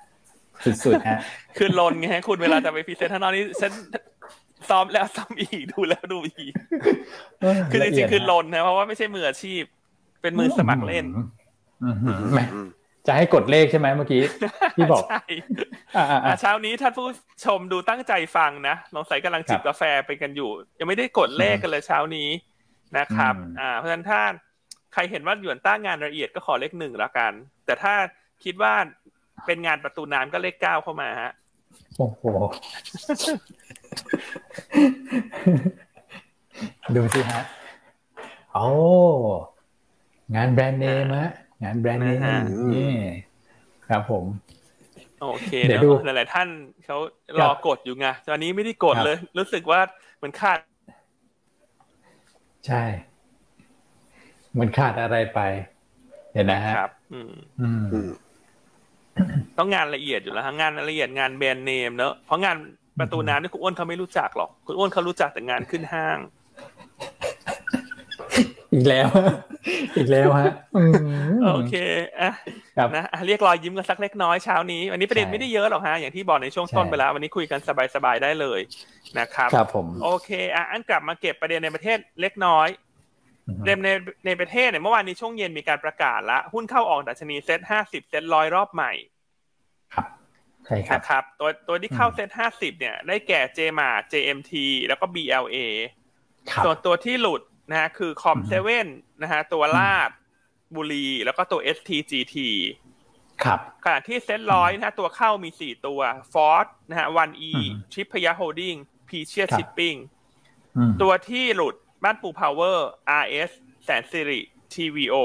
สุดๆฮะคือลนไงฮะคุณเวลาจะไปพรีเซนต์ข้างนอกนี่เซนซ้อมแล้วซ้ำอีกดูแล้วดูอีกคือจริงๆคือลนนะเพราะว่าไม่ใช่มืออาชีพเป็นมือสมัครเล่นจะให้กดเลขใช่ไหมเมื่อกี้ที่บอกใช่เช้านี้ท่านผู้ชมดูตั้งใจฟังนะน้องใสกำลังจิบกาแฟไปกันอยู่ยังไม่ได้กดเลขกันเลยเช้านี้นะครับอ่าเพราะฉะนั้นถ้าใครเห็นว่าหยวนต้างานละเอียดก็ขอเลขหนึ่งแล้วกันแต่ถ้าคิดว่าเป็นงานประตูน้ำก็เลขเก้าเข้ามาฮะโอ้โหดูสิฮะโอ้งานแบรนด์เนมฮะงานแบรนด์เนมนี่ครับผมโอเคเดี๋ยวหลายๆท่านเขารอกดอยู่ไงตอนนี้ไม่ได้กดเลยรู้สึกว่าเหมือนขาดใช่มันขาดอะไรไปเห็นนะฮะครับอืมอืมต้องงานละเอียดอยู่แล้วฮะงานละเอียดงานแบรนด์เนมเนอะเพราะงานประตูน้ำนี่คุณอ้วนเขาไม่รู้จักหรอกคุณอ้วนเขารู้จักแต่งานขึ้นห้างอีกแล้วอีกแล้วฮะโอเคอ่ะนะเรียกรอยยิ้มกันสักเล็กน้อยเช้านี้วันนี้ประเด็นไม่ได้เยอะหรอกฮะอย่างที่บอกในช่วงต้นไปแล้ววันนี้คุยกันสบายๆได้เลยนะครับครับผมโอเคอ่ะอันกลับมาเก็บประเด็นในประเทศเล็กน้อยเดิมในในประเทศเนี่ยเมื่อวานนี้ช่วงเย็นมีการประกาศละหุ้นเข้าออกดัชนี เซ็ต ห้าสิบ เซ็ต หนึ่งร้อยรอบใหม่ครับใช่ครับครับตัวตัวที่เข้า เซ็ต ห้าสิบเนี่ยได้แก่ เจ เอ็ม เอ เจ เอ็ม ที แล้วก็ บี แอล เอ ส่วนตัวที่หลุดนะฮะคือ คอม เซเว่น นะฮะตัวลาดบุรีแล้วก็ตัว เอส ที จี ที ครับขณะที่ เซ็ต หนึ่งร้อยนะฮะตัวเข้ามีสี่ตัว ฟอร์ต นะฮะ วัน อี Triple I Holding Pichia Shipping ตัวที่หลุดบ้านปูพาวเวอร์ อาร์ เอส แสนสิริ ที วี โอ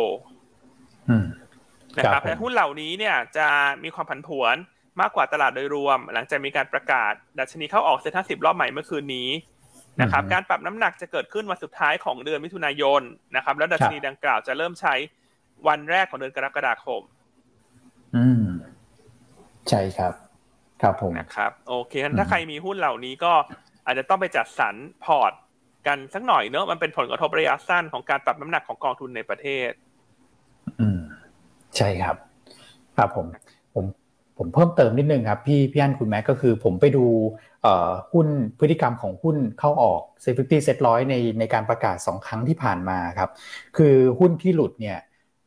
นะครับและหุ้นเหล่านี้เนี่ยจะมีความผันผวนมากกว่าตลาดโดยรวมหลังจากมีการประกาศดัชนีเข้าออกเซ็ต ห้าสิบรอบใหม่เมื่อคืนนี้นะครับการปรับน้ำหนักจะเกิดขึ้นวันสุดท้ายของเดือนมิถุนายนนะครับแล้วดัชนีดังกล่าวจะเริ่มใช้วันแรกของเดือนกรกฎาคมอืมใช่ครับครับผมนะครับโอเคถ้าใครมีหุ้นเหล่านี้ก็อาจจะต้องไปจัดสรรพอร์ตกันสักหน่อยเนอะมันเป็นผลกระทบระยะสั้นของการปรับน้ำหนักของกองทุนในประเทศอืมใช่ครับครับผมผมผมเพิ่มเติมนิดนึงครับพี่พี่อั้นคุณแม็กก็คือผมไปดูเอ่อหุ้นพฤติกรรมของหุ้นเข้าออก เซ็ต ห้าสิบ เซ็ต หนึ่งร้อยในในการประกาศสองครั้งที่ผ่านมาครับคือหุ้นที่หลุดเนี่ย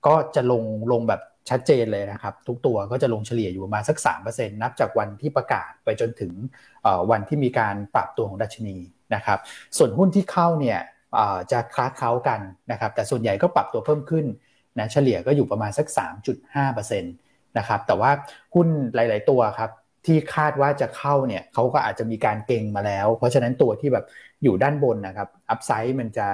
ก็จะลงลงแบบชัดเจนเลยนะครับทุกตัวก็จะลงเฉลี่ยอยู่ประมาณสัก สามเปอร์เซ็นต์ นับจากวันที่ประกาศไปจนถึงเอ่อวันที่มีการปรับตัวของดัชนีนะครับส่วนหุ้นที่เข้าเนี่ยเอ่อจะคล้าเคล้ากันนะครับแต่ส่วนใหญ่ก็ปรับตัวเพิ่มขึ้นนะเฉลี่ยก็อยู่ประมาณสัก สามจุดห้าเปอร์เซ็นต์ นะครับแต่ว่าหุ้นหลายๆตัวครับที่คาดว่าจะเข้าเนี่ยเขาก็อาจจะมีการเก็งมาแล้วเพราะฉะนั้นตัวที่แบบอยู่ด้านบนนะครับอัพไซด์มันจะ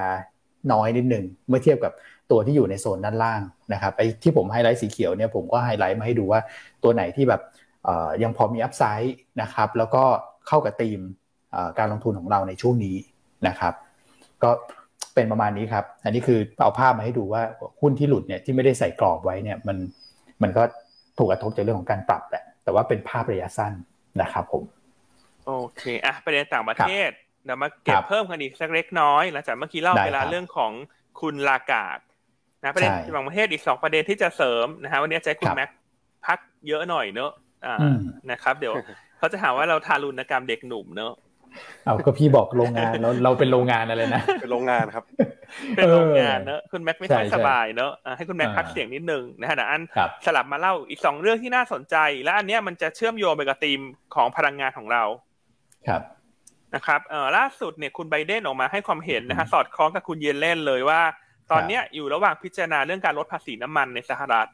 น้อยนิดนึงเมื่อเทียบกับตัวที่อยู่ในโซนด้านล่างนะครับไอ้ที่ผมไฮไลท์สีเขียวเนี่ยผมก็ไฮไลท์มาให้ดูว่าตัวไหนที่แบบเอ่อยังพอมีอัพไซด์นะครับแล้วก็เข้ากับธีมเอ่อการลงทุนของเราในช่วงนี้นะครับก็เป็นประมาณนี้ครับอันนี้คือเอาภาพมาให้ดูว่าหุ้นที่หลุดเนี่ยที่ไม่ได้ใส่กรอบไว้เนี่ยมันมันก็ถูกกระทบจากเรื่องของการปรับแหละแต่ว่าเป็นภาพระยะสั้นนะครับผมโอเคอ่ะประเด็นต่างประเทศเดี๋ยวมาเก็บเพิ่มกันอีกสักเล็กน้อยหลังจากเมื่อกี้เล่าเวลาเรื่องของคุณลากาศนะประเด็นต่างประเทศอีกสองประเด็นที่จะเสริมนะฮะวันนี้ใจคุณแม็กพักเยอะหน่อยเนอะอ่านะครับเดี๋ยวเขาจะหาว่าเราทารุณกรรมเด็กหนุ่มเนอะเอาก็พี่บอกโรงงานเราเราเป็นโรงงานอะไรนะเป็นโรงงานครับเป็นโรงงานเนอะคุณแม็กไม่ค่อยสบายเนอะให้คุณแม็กพักเสียงนิดนึงนะฮะเดี๋ยวอันสลับมาเล่าอีกสองเรื่องที่น่าสนใจและอันเนี้ยมันจะเชื่อมโยงไปกับธีมของพลังงานของเราครับนะครับเอ่อล่าสุดเนี่ยคุณไบเดนออกมาให้ความเห็นนะฮะสอดคล้องกับคุณเยเลนเลยว่าตอนเนี้ยอยู่ระหว่างพิจารณาเรื่องการลดภาษีน้ำมันในสหรัฐ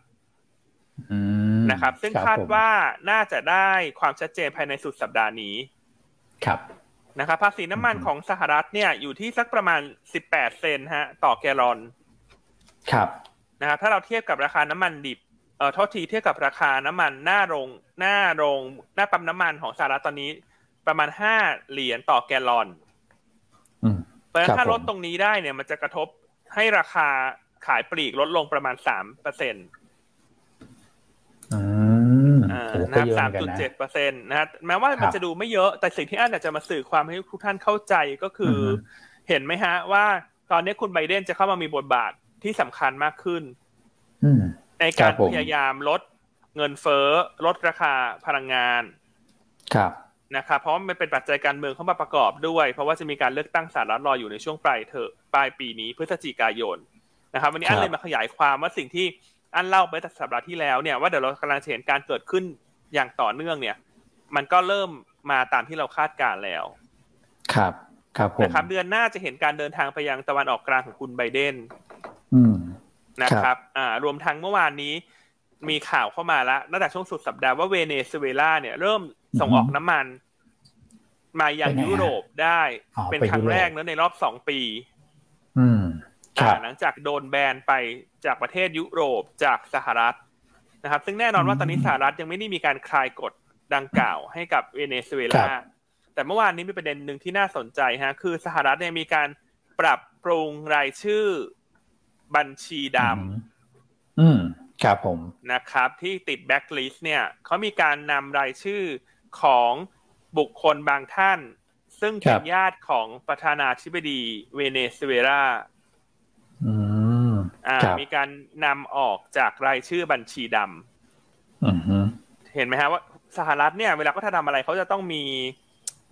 นะครับซึ่งคาดว่าน่าจะได้ความชัดเจนภายในสุดสัปดาห์นี้ครับนะครับภาษีน้ำมันของสหรัฐเนี่ยอยู่ที่สักประมาณสิบแปดเซนฮะต่อแกลลอนครับนะครับถ้าเราเทียบกับราคาน้ำมันดิบเอ่อเท่าทีเทียบกับราคาน้ำมันหน้าโรงหน้าโรงหน้าปั๊มน้ำมันของสหรัฐตอนนี้ประมาณห้าเหรียญต่อแกลลอน เพราะฉะนั้นถ้าลดตรงนี้ได้เนี่ยมันจะกระทบให้ราคาขายปลีกลดลงประมาณ สามเปอร์เซ็นต์ อืมนะครับ สามจุดเจ็ดเปอร์เซ็นต์ นะแม้ว่ามันจะดูไม่เยอะแต่สิ่งที่อันอยากจะมาสื่อความให้ทุกท่านเข้าใจก็คือเห็นไหมฮะว่าตอนนี้คุณไบเดนจะเข้ามามีบทบาทที่สำคัญมากขึ้นในการพยายามลดเงินเฟ้อลดราคาพลังงานนะครับเพราะมันเป็นปัจจัยการเมืองเข้ามาประกอบด้วยเพราะว่าจะมีการเลือกตั้งสหรัฐรออยู่ในช่วงปลายเทอมปลายปีนี้พฤศจิกายนนะครับวันนี้อันเลยมาขยายความว่าสิ่งที่อันเล่าไปสัปดาห์ที่แล้วเนี่ยว่าเดี๋ยวเรากำลังเห็นการเกิดขึ้นอย่างต่อเนื่องเนี่ยมันก็เริ่มมาตามที่เราคาดการณ์แล้วครับครับผมนะครับเดือนหน้าจะเห็นการเดินทางไปยังตะวันออกกลางของคุณไบเดนนะครับอ่ารวมทั้งเมื่อวานนี้มีข่าวเข้ามาแล้วตั้งแต่ช่วงสุดสัปดาห์ว่าเวเนซุเอลาเนี่ยเริ่มส่งออกน้ำมันมายังยุโรปได้เป็นครั้งแรกนะในรอบสองปีอืมครับหลังจากโดนแบนไปจากประเทศยุโรปจากสหรัฐนะครับซึ่งแน่นอนว่าตอนนี้สหรัฐยังไม่ได้มีการคลายกฎดังกล่าวให้กับเวเนซุเอลาแต่เมื่อวานนี้มีประเด็นนึงที่น่าสนใจฮะคือสหรัฐเนี่ยมีการปรับปรุงรายชื่อบัญชีดำอืมครับผมนะครับที่ติดแบ็คลิสต์เนี่ยเขามีการนำรายชื่อของบุคคลบางท่านซึ่งเป็นญาติของประธานาธิบดีเวเนซุเอลาอืมอ่ามีการนำออกจากรายชื่อบัญชีดำอือฮึเห็นไหมฮะว่าสหรัฐเนี่ยเวลาเขาทำอะไรเขาจะต้องมี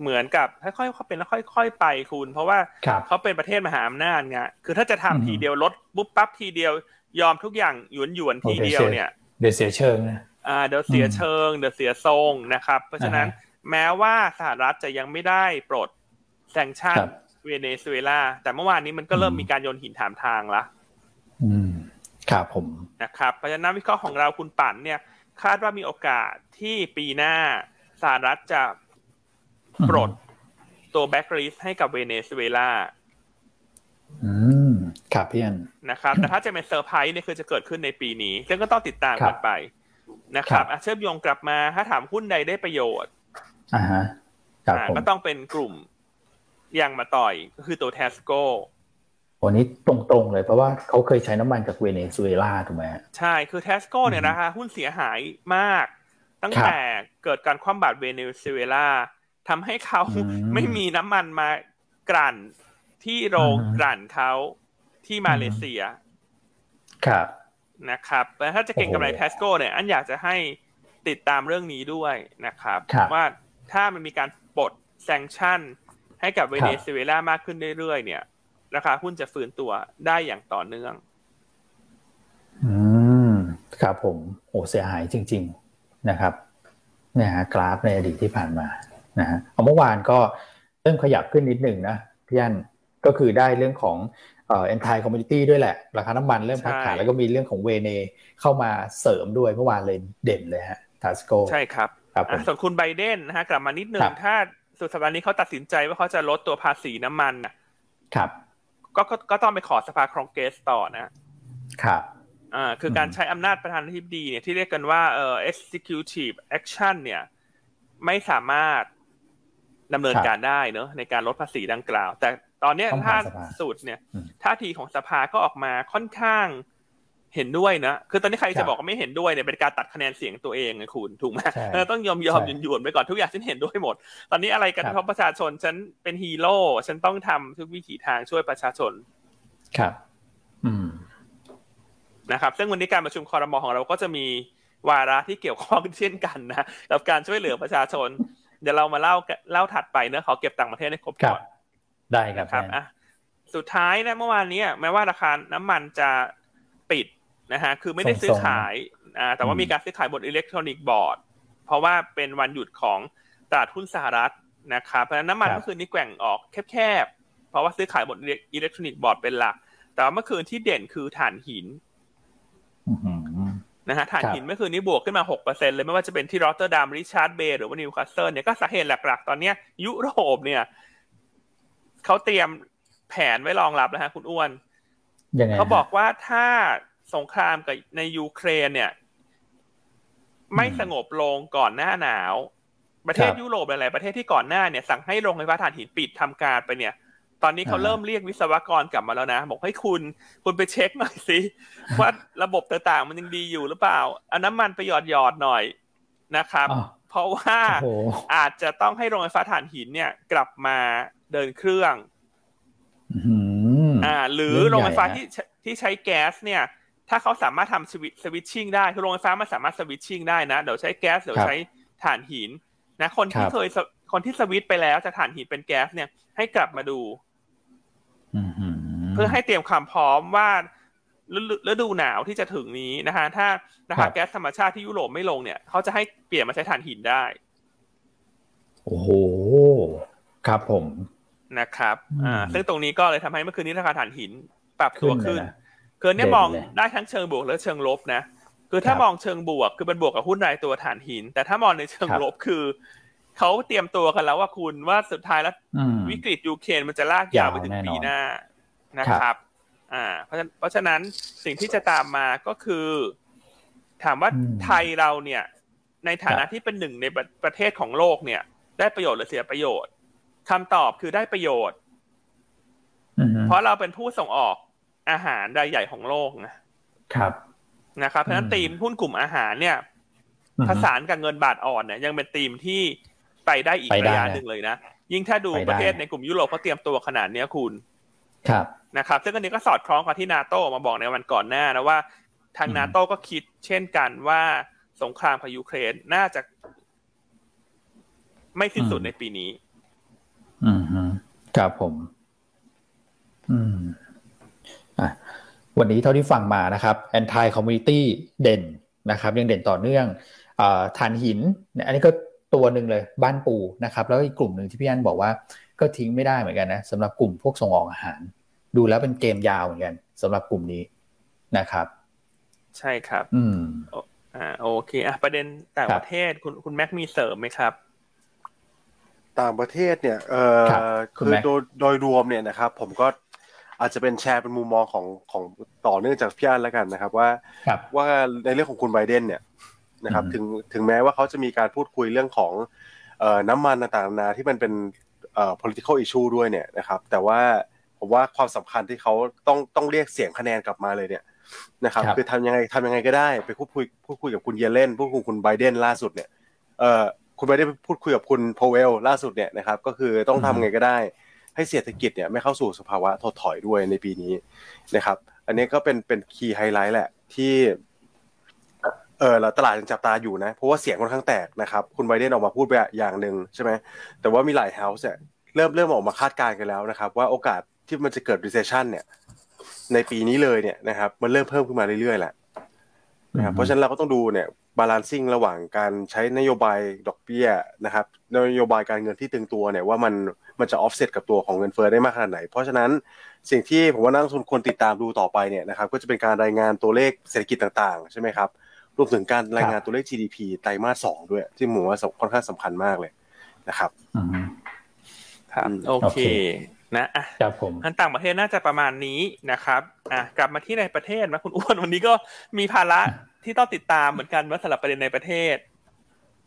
เหมือนกับค่อยๆเขาเป็นแล้วค่อยๆไปคุณเพราะว่าเขาเป็นประเทศมหาอำนาจไงคือถ้าจะทำทีเดียวลดปุ๊บปั๊บทีเดียวยอมทุกอย่างหยวนๆทีเดียวเนี่ยเดี๋ยวเสียเชิงนะอ่าเดี๋ยวเสียเชิงเดี๋ยวเสียทรงนะครับเพราะฉะนั้นแม้ว่าสหรัฐจะยังไม่ได้ปลดแซงชั่นเวเนซุเอลาแต่เมื่อวานนี้มันก็เริ่มมีการโยนหินถามทางละอืมครับผมนะครับเพราะฉะนั้นวิเคราะห์ของเราคุณปั่นเนี่ยคาดว่ามีโอกาสที่ปีหน้าสหรัฐจะปลดตัวแบ็คลิสต์ให้กับเวเนซุเอลาอืมครับพี่อันนะครับแต่ถ้าจะเป็นเซอร์ไพรส์เนี่ยคือจะเกิดขึ้นในปีนี้ซึ่งก็ต้องติดตามกันไปนะครับเชื่อมโยงกลับมาถ้าถามหุ้นใดได้ประโยชน์อ่าฮะครับผมก็ต้องเป็นกลุ่มอย่างมาต่อยก็คือตัว Tesco วันนี้ตรงๆเลยเพราะว่าเขาเคยใช้น้ำมันจากเวเนซุเอลาถูกไหมใช่คือ Tesco เนี่ยนะฮะหุ้นเสียหายมากตั้งแต่เกิดการคว่ำบาตรเวเนซุเอลาทำให้เขาไม่มีน้ำมันมากลั่นที่โรงกลั่นเขาที่มาเลเซียครับนะครับแล้วถ้าจะเก่งกำไร Tesco เนี่ยอันอยากจะให้ติดตามเรื่องนี้ด้วยนะครับว่าถ้ามันมีการปลดแซงชั่นให้กับเวเนซุเอลามากขึ้นเรื่อยๆเนี่ยราคาหุ้นจะฟื้นตัวได้อย่างต่อเนื่องอืมครับผมโอ้เสียหายจริงๆนะครับเนี่ยฮะกราฟในอดีตที่ผ่านมานะฮะเมื่อวานก็เริ่มขยับขึ้นนิดหนึ่งนะพี่อันก็คือได้เรื่องของเอ่อ Anti Commodity ด้วยแหละราคาน้ำมันเริ่มพักฐานแล้วก็มีเรื่องของเวเนเข้ามาเสริมด้วยเมื่อวานเลยเด่นเลยฮะ Tesco ใช่ครับครับส่วนคุณไบเดนนะฮะกลับมานิดหนึ่งถ้าสุดสัปดาห์นี้เขาตัดสินใจว่าเขาจะลดตัวภาษีน้ำมันครับก็ก็ต้องไปขอสภาคองเกรสต่อนะครับอ่าคือการใช้อำนาจประธานาธิบดีเนี่ยที่เรียกกันว่าเอ่อ Executive Action เนี่ยไม่สามารถดำเนินการได้เนอะในการลดภาษีดังกล่าวแต่ตอนนี้ถ้าสุดเนี่ยท่าทีของสภาก็ออกมาค่อนข้างเห็นด้วยนะคือตอนนี้ใครจะบอกว่าไม่เห็นด้วยเนี่ยเป็นการตัดคะแนนเสียงตัวเองนะคุณถูกไหมเราต้องยอมยอมหยุ่นๆไปก่อนทุกอย่างฉันเห็นด้วยหมดตอนนี้อะไรกระทบประชาชนฉันเป็นฮีโร่ฉันต้องทำทุกวิถีทางช่วยประชาชนครับอืมนะครับซึ่งวันนี้การประชุมครม.ของเราก็จะมีวาระที่เกี่ยวข้องเช่นกันนะกับการช่วยเหลือประชาชนเดี๋ยวเรามาเล่าเล่าถัดไปเนอะขอเก็บต่างประเทศให้ครบก่อนได้ครับครับอ่ะสุดท้ายนะเมื่อวานนี้แม้ว่าราคาน้ำมันจะปิดนะฮะคือไม่ได้ซื้อขายอ่าแต่ว่ามีการซื้อขายบนอิเล็กทรอนิกส์บอร์ดเพราะว่าเป็นวันหยุดของตลาดหุ้นสหรัฐนะครับเพราะฉะนั้นน้ำมันเมื่อคืนนี้แกว่งออกแคบๆเพราะว่าซื้อขายบนอิเล็กทรอนิกส์บอร์ดเป็นหลักแต่ว่าเมื่อคืนที่เด่นคือถ่านหินนะฮะถ่านหินเมื่อคืนนี้บวกขึ้นมา หกเปอร์เซ็นต์ เลยไม่ว่าจะเป็นที่รอตเตอร์ดัมริชาร์ดเบย์หรือว่านิวคาสเซิลเนี่ยก็สาเหตุหลักๆตอนนี้ยุโรปเนี่ยเขาเตรียมแผนไว้รองรับแล้วฮะคุณอ้วนเขาบอกว่าถ้าสงครามกับในยูเครนเนี่ยไม่สงบลงก่อนหน้าหนาวประเทศยุโรปหลายๆประเทศที่ก่อนหน้าเนี่ยสั่งให้โรงไฟฟ้าถ่านหินปิดทำการไปเนี่ย ตอนนี้เขาเริ่มเรียกวิศวกรกลับมาแล้วนะบอกให้คุณคุณไปเช็คหน่อยสิว่าระบบต่างๆมันยังดีอยู่หรือเปล่าเอาน้ำมันไปหยอดหยอดหน่อยนะครับเพราะว่าอาจจะต้องให้โรงไฟฟ้าถ่านหินเนี่ยกลับมาเดินเครื่องอ่าหรือโรงไฟฟ้าที่ที่ใช้แก๊สเนี่ยถ้าเขาสามารถทำสวิตสวิตชิ่งได้คือโรงไฟฟ้ามันสามารถสวิตชิ่งได้นะเดี๋ยวใช้แก๊สเดี๋ยวใช้ถ่านหินนะคนที่เคยคนที่สวิตไปแล้วจากถ่านหินเป็นแก๊สเนี่ยให้กลับมาดูเพื่อให้เตรียมความพร้อมว่าฤดูหนาวที่จะถึงนี้นะฮะถ้าราคาแก๊สธรรมชาติที่ยุโรปไม่ลงเนี่ยเขาจะให้เปลี่ยนมาใช้ถ่านหินได้โอ้โหครับผมนะครับอ่าซึ่งตรงนี้ก็เลยทำให้เมื่อคืนนี้ราคาถ่านหินปรับตัวขึ้นคือเนี่ยมองได้ทั้งเชิงบวกและเชิงลบนะคือถ้ามองเชิงบวกคือมันบวกกับหุ้นรายตัวถ่านหินแต่ถ้ามองในเชิงลบคือเขาเตรียมตัวกันแล้วว่าคุณว่าสุดท้ายแล้ววิกฤตยูเครนมันจะลากยาวไปถึงปีหน้านะครับอ่าเพราะเพราะฉะนั้นสิ่งที่จะตามมาก็คือถามว่าไทยเราเนี่ยในฐานะที่เป็นหนึ่งในประเทศของโลกเนี่ยได้ประโยชน์หรือเสียประโยชน์คำตอบคือได้ประโยชน์เพราะเราเป็นผู้ส่งออกอาหารรายใหญ่ของโลกนะครับนะครับเพราะฉะนั้นธีมหุ้นกลุ่มอาหารเนี่ยผสานกับเงินบาทอ่อนเนี่ยยังเป็นธีมที่ไปได้อีกระยะนึงเลยนะยิ่งถ้าดูประเทศในกลุ่มยุโรปเขาเตรียมตัวขนาดนี้คุณครับนะครับซึ่งอันนี้ก็สอดคล้องกับที่ NATO มาบอกในวันก่อนหน้านะว่าทาง NATO ก็คิดเช่นกันว่าสงครามกับยูเครนน่าจะไม่สิ้นสุดในปีนี้อืมครับผมอืมอ่ะวันนี้เท่าที่ฟังมานะครับ Anti Commodity เด่นนะครับยังเด่นต่อเนื่องเอ่อถ่านหินอันนี้ก็ตัวนึงเลยบ้านปูนะครับแล้วอีกกลุ่มนึงที่พี่อั้นบอกว่าก็ทิ้งไม่ได้เหมือนกันนะสำหรับกลุ่มพวกส่งออกอาหารดูแล้วเป็นเกมยาวเหมือนกันสำหรับกลุ่มนี้นะครับใช่ครับอืมอ่าโอเคอ่ะประเด็นต่างประเทศคุณคุณแม็กมีเสริมไหมครับต่างประเทศเนี่ยเอ่อคือโดยโดยรวมเนี่ยนะครับผมก็อาจจะเป็นแชร์เป็นมุมมองของของต่อเนื่องจากพี่อั้นแล้วกันนะครับว่าว่าในเรื่องของคุณไบเดนเนี่ยนะครับถึงถึงแม้ว่าเขาจะมีการพูดคุยเรื่องของเอ่อน้ำมันต่างๆนานาที่มันเป็นเอ่อ political issue ด้วยเนี่ยนะครับแต่ว่าผมว่าความสำคัญที่เขาต้องต้องเรียกเสียงคะแนนกลับมาเลยเนี่ยนะครับคือทำยังไงทำยังไงก็ได้ไปพูดคุยพูดคุยกับคุณเยเลนพูดคุยกับคุณไบเดนล่าสุดเนี่ยเอ่อคุณไบเดนพูดคุยกับคุณพาวเวลล่าสุดเนี่ยนะครับก็คือต้องทำยังไงก็ได้ให้เศรษฐกิจเนี่ยไม่เข้าสู่สภาวะถดถอยด้วยในปีนี้นะครับอันนี้ก็เป็นเป็นคีย์ไฮไลท์แหละที่เออแล้วตลาดยังจับตาอยู่นะเพราะว่าเสียงค่อนข้างแตกนะครับคุณไบเดนออกมาพูดไปอย่างนึงใช่ไหมแต่ว่ามีหลายเฮาส์เนี่ยเริ่มเริ่มออกมาคาดการณ์กันแล้วนะครับว่าโอกาสที่มันจะเกิด recession เนี่ยในปีนี้เลยเนี่ยนะครับมันเริ่มเพิ่มขึ้นมาเรื่อยๆแหละนะครับเพราะฉะนั้นเราก็ต้องดูเนี่ย balancing ระหว่างการใช้นโยบายดอกเบี้ยนะครับนโยบายการเงินที่ตึงตัวเนี่ยว่ามันมันจะ offset กับตัวของเงินเฟ้อได้มากขนาดไหนเพราะฉะนั้นสิ่งที่ผมว่านักลงทุนควรติดตามดูต่อไปเนี่ยนะครับก็จะเป็นการรายงานตัวเลขเศรษฐกิจต่างๆใช่มั้ยครับรวมถึงการรายงานตัวเลข จี ดี พี ไตรมาสสองด้วยที่ผมว่าค่อนข้างสำคัญมากเลยนะครับอืมครับโอเคนะอ่ะครับผมอันต่างประเทศน่าจะประมาณนี้นะครับอ่ะกลับมาที่ในประเทศนะคุณอ้วนวันนี้ก็มีภาระที่ต้องติดตามเหมือนกันว่าสำหรับประเด็นในประเทศ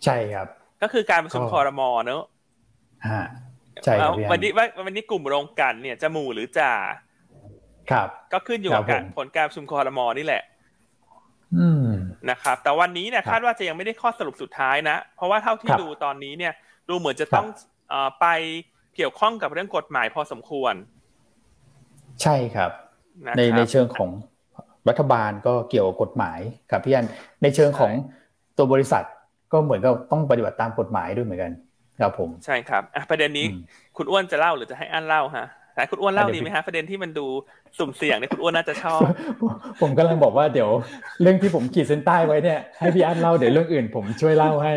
ใช่ครับก็คือการประชุมครม.เนอะฮะใช่ครับวันนี้วันนี้กลุ่มโรงกลั่นเนี่ยจะหมู่หรือจ่าครับก็ขึ้นอยู่กับผลการประชุมครม.นี่แหละนะครับแต่วันนี้เนี่ยคาดว่าจะยังไม่ได้ข้อสรุปสุดท้ายนะเพราะว่าเท่าที่ดูตอนนี้เนี่ยดูเหมือนจะต้องไปเกี่ยวข้องกับเรื่องกฎหมายพอสมควรใช่ครับในในเชิงของรัฐบาลก็เกี่ยวกับกฎหมายครับพี่อันในเชิงของตัวบริษัทก็เหมือนก็ต้องปฏิบัติตามกฎหมายด้วยเหมือนกันครับผมใช่ครับประเด็นนี้คุณอ้วนจะเล่าหรือจะให้อั้นเล่าฮะแต่คุณอ้วนเล่าดีไหมฮะประเด็นที่มันดูสุ่มเสี่ยงเนี่ยคุณอ้วนน่าจะชอบผมกำลังบอกว่าเดี๋ยวเรื่องที่ผมขีดเส้นใต้ไว้เนี่ยให้พี่อั้นเล่าเดี๋ยวเรื่องอื่นผมช่วยเล่าให้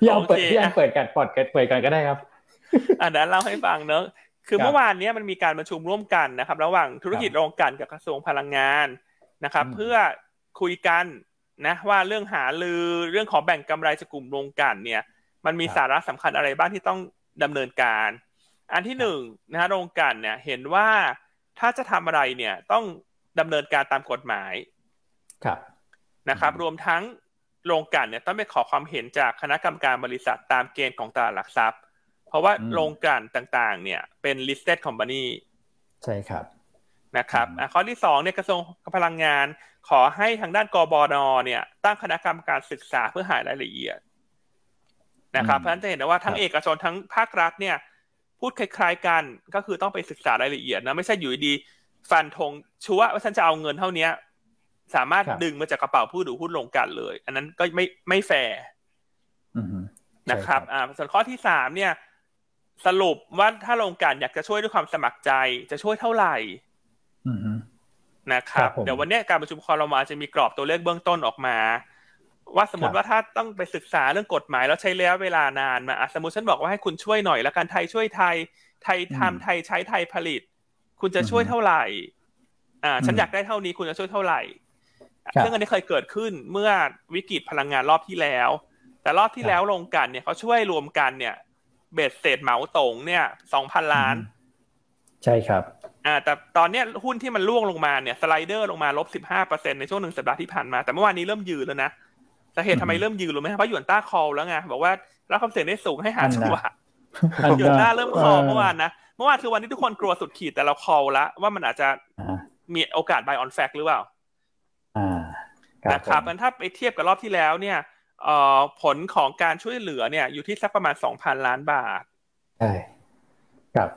พี่อั้นเปิดพี่อั้นเปิดการปอดเปิดกันก็ได้ครับอ่ะเดี๋ยวเล่าให้ฟังเนอะคือเมื่อวานนี้มันมีการประชุมร่วมกันนะครับระหว่างธุรกิจโรงกลั่นกับกระทรวงพลังงานนะครับเพื่อคุยกันนะว่าเรื่องหารือเรื่องของแบ่งกำไรจากกลุ่มโรงกลั่นเนี่ยมันมีสาระสำคัญอะไรบ้างที่ต้องดำเนินการอันที่หนึ่งนะฮะโรงกลั่นเนี่ยเห็นว่าถ้าจะทำอะไรเนี่ยต้องดำเนินการตามกฎหมายครับนะครับรวมทั้งโรงกลั่นเนี่ยต้องไปขอความเห็นจากคณะกรรมการบริษัทตามเกณฑ์ของตลาดหลักทรัพย์พ ราะว่าโรงกลั่นต่างๆเนี่ยเป็น listed company ใช่ครับนะครับอ่ะข้อที่สองเนี่ยกระทรวงพลังงานขอให้ทางด้านกบนเนี่ยตั้งคณะกรรมการศึกษาเพื่อหารายละเอียดนะครับเพราะฉะนั้นจะเห็นได้ว่าทั้งเอกชนทั้งภาครัฐเนี่ยพูดคล้ายๆกันก็คือต้องไปศึกษารายละเอียดนะไม่ใช่อยู่ดีฟันธงชัวร์ว่าฉันจะเอาเงินเท่านี้สามารถดึงมาจากกระเป๋าผู้ถือหุ้นลงกันเลยอันนั้นก็ไม่ไม่แฟร์นะครับอ่าส่วนข้อที่สามเนี่ยสรุปว่าถ้าลงกันอยากจะช่วยด้วยความสมัครใจจะช่วยเท่าไหร่นะครับเดี๋ยววันนี้การประชุมครม.จะมีกรอบตัวเลขเบื้องต้นออกมาว่าสมมติว่าถ้าต้องไปศึกษาเรื่องกฎหมายแล้วใช้ระยะเวลานานมาสมมติฉันบอกว่าให้คุณช่วยหน่อยแล้วกันไทยช่วยไทยไทยทำไทยใช้ไทยผลิตคุณจะช่วยเท่าไหร่อ่าฉันอยากได้เท่านี้คุณจะช่วยเท่าไหร่ซึ่งอันนี้เคยเกิดขึ้นเมื่อวิกฤตพลังงานรอบที่แล้วแต่รอบที่แล้วลงกันเนี่ยเขาช่วยรวมกันเนี่ยเบ็ดเสร็จเหมาตงเนี่ย สองพัน ล้านใช่ครับอ่าแต่ตอนเนี้ยหุ้นที่มันร่วงลงมาเนี่ยสไลเดอร์ลงมา ลบสิบห้าเปอร์เซ็นต์ ในช่วงหนึ่งสัปดาห์ที่ผ่านมาแต่เมื่อวานนี้เริ่มยืนแล้วนะสาเหตุทำไมเริ่มยืนรู้ไหมเพราะหยวนต้าคอลแล้วไงบอกว่ารับความเสี่ยงได้สูงให้หาจังหวะหยวนต้าเริ่มคอลเมื่อวานนะเมื่อวานคือวันที่ทุกคนกลัวสุดขีดแต่เราคอลละว่ามันอาจจะมีโอกาส buy on fact หรือเปล่านะครับมันถ้าไปเทียบกับรอบที่แล้วเนี่ยผลของการช่วยเหลือเนี่ยอยู่ที่สักประมาณ สองพัน ล้านบาทใช่ครับ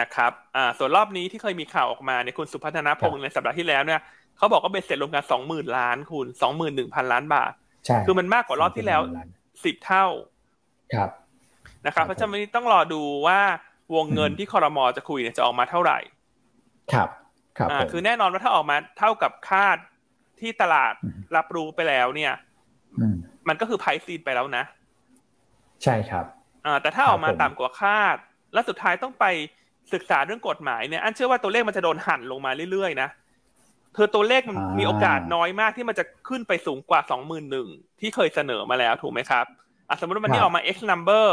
นะครับอ่าส่วนรอบนี้ที่เคยมีข่าวออกมาเนี่ยคุณสุพัฒนพงศ์ในสัปดาห์ที่แล้วเนี่ยเขาบอกว่าเบ็ดเสร็จรวมกัน สองหมื่น ล้านคูณ สองหมื่นหนึ่งพัน ล้านบาทคือมันมากกว่ารอบที่แล้วสิบเท่าครับนะครับเพราะฉะนั้นต้องรอดูว่าวงเงินที่ครม.จะคุยเนี่ยจะออกมาเท่าไหร่ครับครับอ่าคือแน่นอนว่าถ้าออกมาเท่ากับคาดที่ตลาดรับรู้ไปแล้วเนี่ยมันก็คือไพรซ์ซีนไปแล้วนะใช่ครับอ่าแต่ถ้าออกมาต่ำกว่าคาดแล้วสุดท้ายต้องไปศึกษาเรื่องกฎหมายเนี่ยอันเชื่อว่าตัวเลขมันจะโดนหั่นลงมาเรื่อยๆนะเธอตัวเลขมันมีโอกาสน้อยมากที่มันจะขึ้นไปสูงกว่า สองหมื่นหนึ่งพัน ที่เคยเสนอมาแล้วถูกไหมครับอ่ะสมมุติว่ามันนี่ออกมา X number